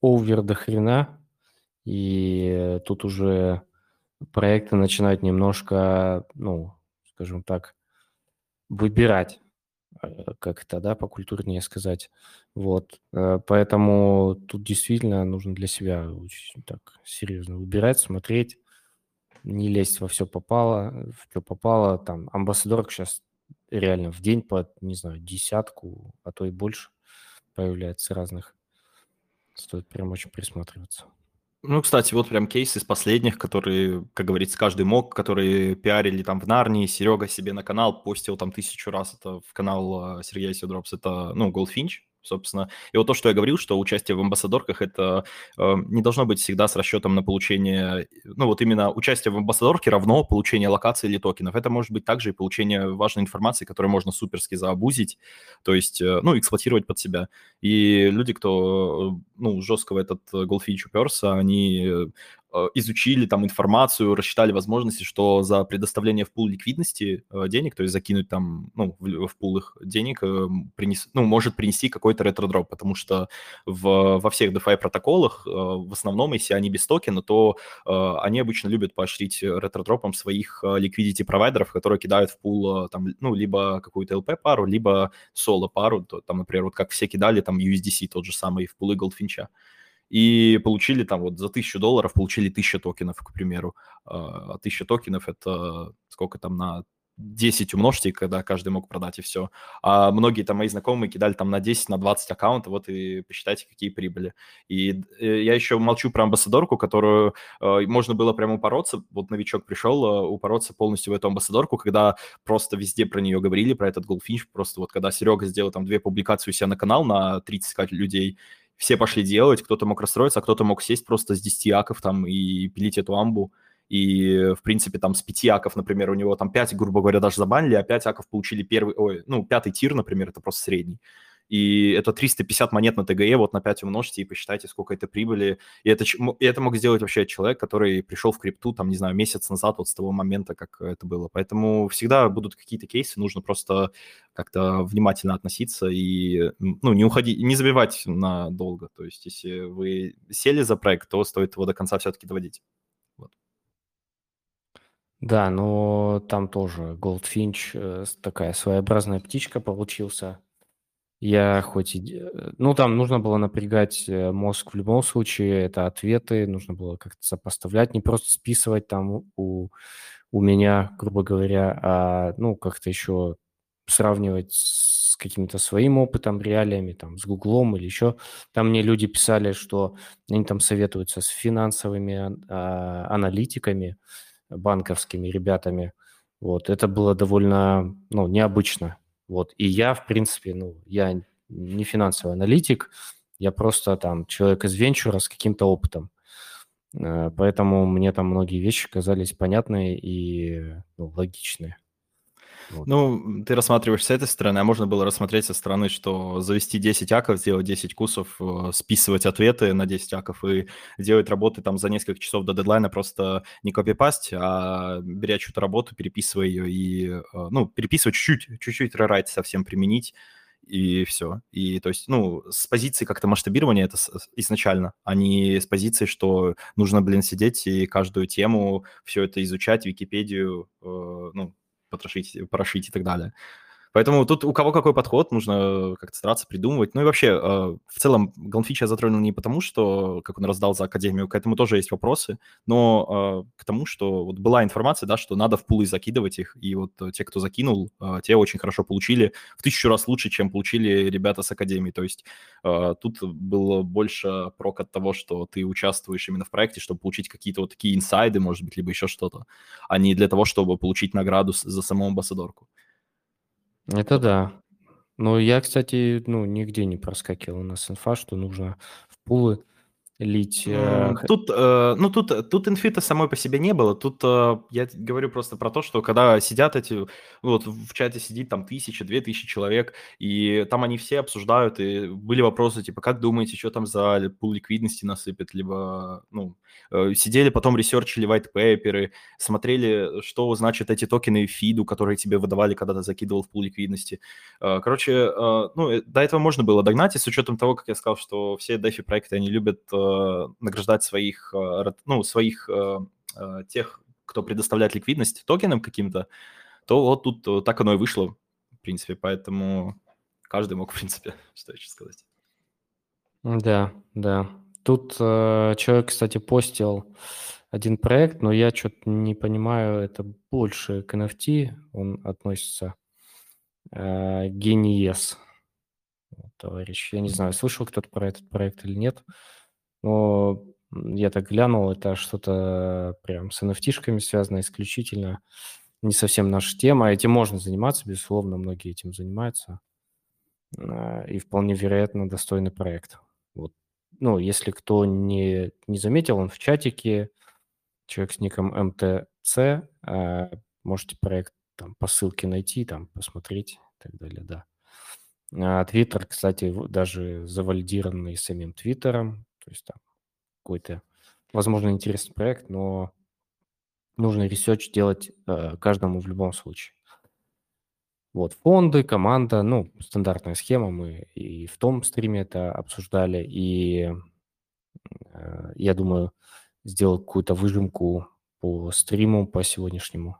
овер до хрена, и тут уже проекты начинают немножко, ну, скажем так, выбирать, как это, да, покультурнее сказать. Вот, поэтому тут действительно нужно для себя очень так серьезно выбирать, смотреть, не лезть во все попало, в что попало. Там амбассадорок сейчас реально в день по, не знаю, десятку, а то и больше появляется разных. Стоит прям очень присматриваться. Ну, кстати, вот прям кейс из последних, который, как говорится, каждый мог, которые пиарили там в Нарнии, Серега себе на канал постил там 1000 раз, это в канал Сергея Сидропс, это, ну, Goldfinch, Собственно, и вот то, что я говорил, что участие в амбассадорках, это не должно быть всегда с расчетом на получение, ну вот именно участие в амбассадорке равно получение локаций или токенов. Это может быть также и получение важной информации, которую можно суперски заобузить, то есть, ну, эксплуатировать под себя. И люди, кто, ну, жестко в этот Goldfinch уперся, они изучили там информацию, рассчитали возможности, что за предоставление в пул ликвидности денег, то есть закинуть там, ну, в пул их денег, может принести какой-то ретродроп, потому что во всех DeFi протоколах, в основном, если они без токена, то они обычно любят поощрить ретродропом своих ликвидити-провайдеров, которые кидают в пул там, ну, либо какую-то LP-пару, либо соло-пару, там, например, вот как все кидали, там, USDC тот же самый в пулы Goldfinch'а. И получили там вот за $1000 получили 1000 токенов, к примеру. А 1000 токенов это сколько там на 10 умножьте, когда каждый мог продать и все. А многие там мои знакомые кидали там на 10, на 20 аккаунтов, вот и посчитайте, какие прибыли. И я еще молчу про амбассадорку, которую можно было прямо упороться. Вот новичок пришел упороться полностью в эту амбассадорку, когда просто везде про нее говорили, про этот Goldfinch. Просто вот когда Серега сделал там 2 публикации у себя на канал на 30 людей, все пошли делать, кто-то мог расстроиться, а кто-то мог сесть просто с 10 аков там и пилить эту амбу. И, в принципе, там с 5 аков, например, у него там 5, грубо говоря, даже забанили, а 5 аков получили пятый тир, например, это просто средний. И это 350 монет на ТГЕ, вот на 5 умножьте и посчитайте, сколько это прибыли. И это мог сделать вообще человек, который пришел в крипту, там, не знаю, месяц назад, вот с того момента, как это было. Поэтому всегда будут какие-то кейсы, нужно просто как-то внимательно относиться и, ну, не уходить, не забивать надолго. То есть если вы сели за проект, то стоит его до конца все-таки доводить. Вот. Да, но там тоже Goldfinch такая своеобразная птичка получился. Я хоть и... Ну, там нужно было напрягать мозг в любом случае, это ответы, нужно было как-то сопоставлять, не просто списывать там у меня, грубо говоря, а, ну, как-то еще сравнивать с каким-то своим опытом, реалиями, там, с Гуглом или еще. Там мне люди писали, что они там советуются с финансовыми аналитиками, банковскими ребятами. Вот, это было довольно, ну, необычно. Вот, и я, в принципе, ну, я не финансовый аналитик, я просто там человек из венчура с каким-то опытом. Поэтому мне там многие вещи казались понятные и, ну, логичные. Вот. Ну, ты рассматриваешь с этой стороны, а можно было рассмотреть со стороны, что завести 10 аков, сделать 10 кусов, списывать ответы на 10 аков и делать работы там за несколько часов до дедлайна, просто не копипасть, а беря чью-то работу, переписывая ее и, ну, переписывать чуть-чуть рерайт совсем применить. И все. И то есть, ну, с позиции как-то масштабирования это изначально, а не с позиции, что нужно, блин, сидеть и каждую тему, все это изучать, Википедию, ну, потрошить и так далее. Поэтому тут у кого какой подход, нужно как-то стараться придумывать. Ну и вообще, в целом, Goldfinch я затронул не потому, что как он раздал за Академию, к этому тоже есть вопросы, но к тому, что вот была информация, да, что надо в пулы закидывать их, и вот те, кто закинул, те очень хорошо получили, в 1000 раз лучше, чем получили ребята с Академии. То есть тут было больше прок от того, что ты участвуешь именно в проекте, чтобы получить какие-то вот такие инсайды, может быть, либо еще что-то, а не для того, чтобы получить награду за саму амбассадорку. Это да. Но я, кстати, ну, нигде не проскакивал у нас инфа, что нужно в пулы лить. Тут инфы-то самой по себе не было. Тут я говорю просто про то, что когда сидят эти... Вот в чате сидит там 1000-2000 человек, и там они все обсуждают, и были вопросы типа, как думаете, что там за пул ликвидности насыпят, либо... ну сидели потом, ресерчили white-пэперы, смотрели, что значат эти токены фиду, которые тебе выдавали, когда ты закидывал в пул ликвидности. Короче, ну, до этого можно было догнать, и с учетом того, как я сказал, что все DeFi-проекты, они любят награждать своих, ну, своих тех, кто предоставляет ликвидность токенам каким-то, то вот тут так оно и вышло, в принципе. Поэтому каждый мог, в принципе, что еще сказать. Да, да. Тут человек, кстати, постил один проект, но я что-то не понимаю, это больше к NFT, он относится Genies. Вот, товарищ, я не знаю, слышал кто-то про этот проект или нет, но я так глянул, это что-то прям с NFT-шками связано исключительно, не совсем наша тема, этим можно заниматься, безусловно, многие этим занимаются. и вполне вероятно достойный проект. Вот. Ну, если кто не заметил, он в чатике, человек с ником МТЦ, можете проект там по ссылке найти, там посмотреть и так далее, да. Твиттер, кстати, даже завалидированный самим Твиттером, то есть там какой-то, возможно, интересный проект, но нужно ресерч делать каждому в любом случае. Вот, фонды, команда, ну, стандартная схема, мы и в том стриме это обсуждали, и я думаю, сделал какую-то выжимку по стриму, по сегодняшнему,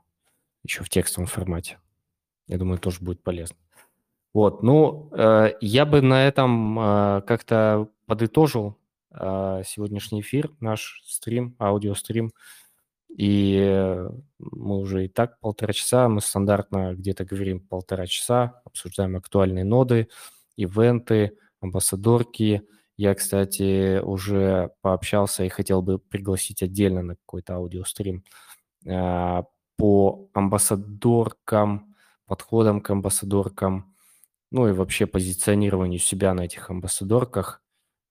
еще в текстовом формате. Я думаю, тоже будет полезно. Вот, ну, я бы на этом как-то подытожил сегодняшний эфир, наш стрим, аудиострим. И мы уже и так полтора часа, мы стандартно где-то говорим полтора часа, обсуждаем актуальные ноды, ивенты, амбассадорки. Я, кстати, уже пообщался и хотел бы пригласить отдельно на какой-то аудиострим по амбассадоркам, подходам к амбассадоркам. Ну и вообще позиционированию себя на этих амбассадорках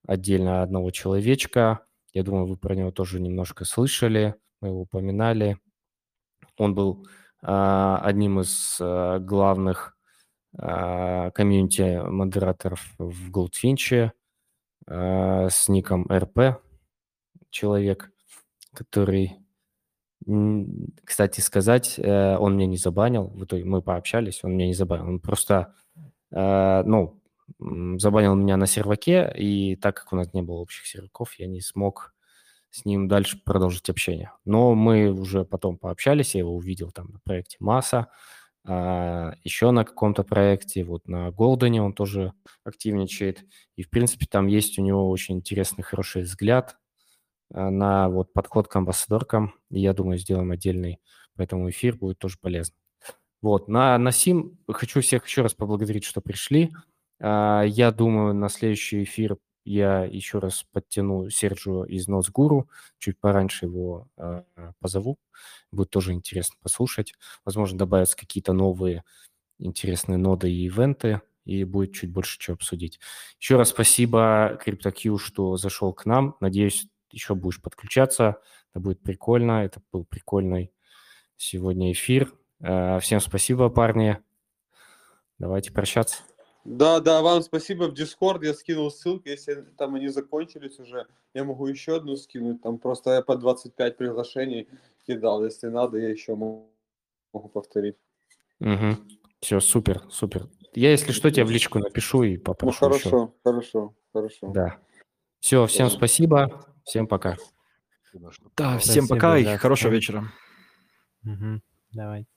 отдельно одного человечка. Я думаю, вы про него тоже немножко слышали, мы его упоминали. Он был одним из главных комьюнити-модераторов в Goldfinch с ником РП. Человек, который, кстати сказать, он меня не забанил. В итоге мы пообщались, он меня не забанил. Он просто... ну, забанил меня на серваке, и так как у нас не было общих серваков, я не смог с ним дальше продолжить общение. Но мы уже потом пообщались, я его увидел там на проекте Масса, еще на каком-то проекте, вот на Голдене он тоже активничает. И, в принципе, там есть у него очень интересный, хороший взгляд на вот подход к амбассадоркам. И я думаю, сделаем отдельный, поэтому эфир будет тоже полезно. Вот, на сим хочу всех еще раз поблагодарить, что пришли. Я думаю, на следующий эфир я еще раз подтяну Серджио из Nodes Guru, чуть пораньше его позову. Будет тоже интересно послушать. Возможно, добавятся какие-то новые интересные ноды и ивенты, и будет чуть больше чего обсудить. Еще раз спасибо CryptoQ, что зашел к нам. Надеюсь, еще будешь подключаться. Это будет прикольно. Это был прикольный сегодня эфир. Всем спасибо, парни. Давайте прощаться. Да, вам спасибо. В Discord я скинул ссылки, если там они закончились уже. Я могу еще одну скинуть. Там просто я по 25 приглашений кидал. Если надо, я еще могу повторить. Угу. Все, супер, супер. Я, если что, тебе в личку напишу и попрошу. Ну, хорошо. Да. Все, всем спасибо. Всем пока. Да, всем пока и хорошего вечера. Угу. Давай.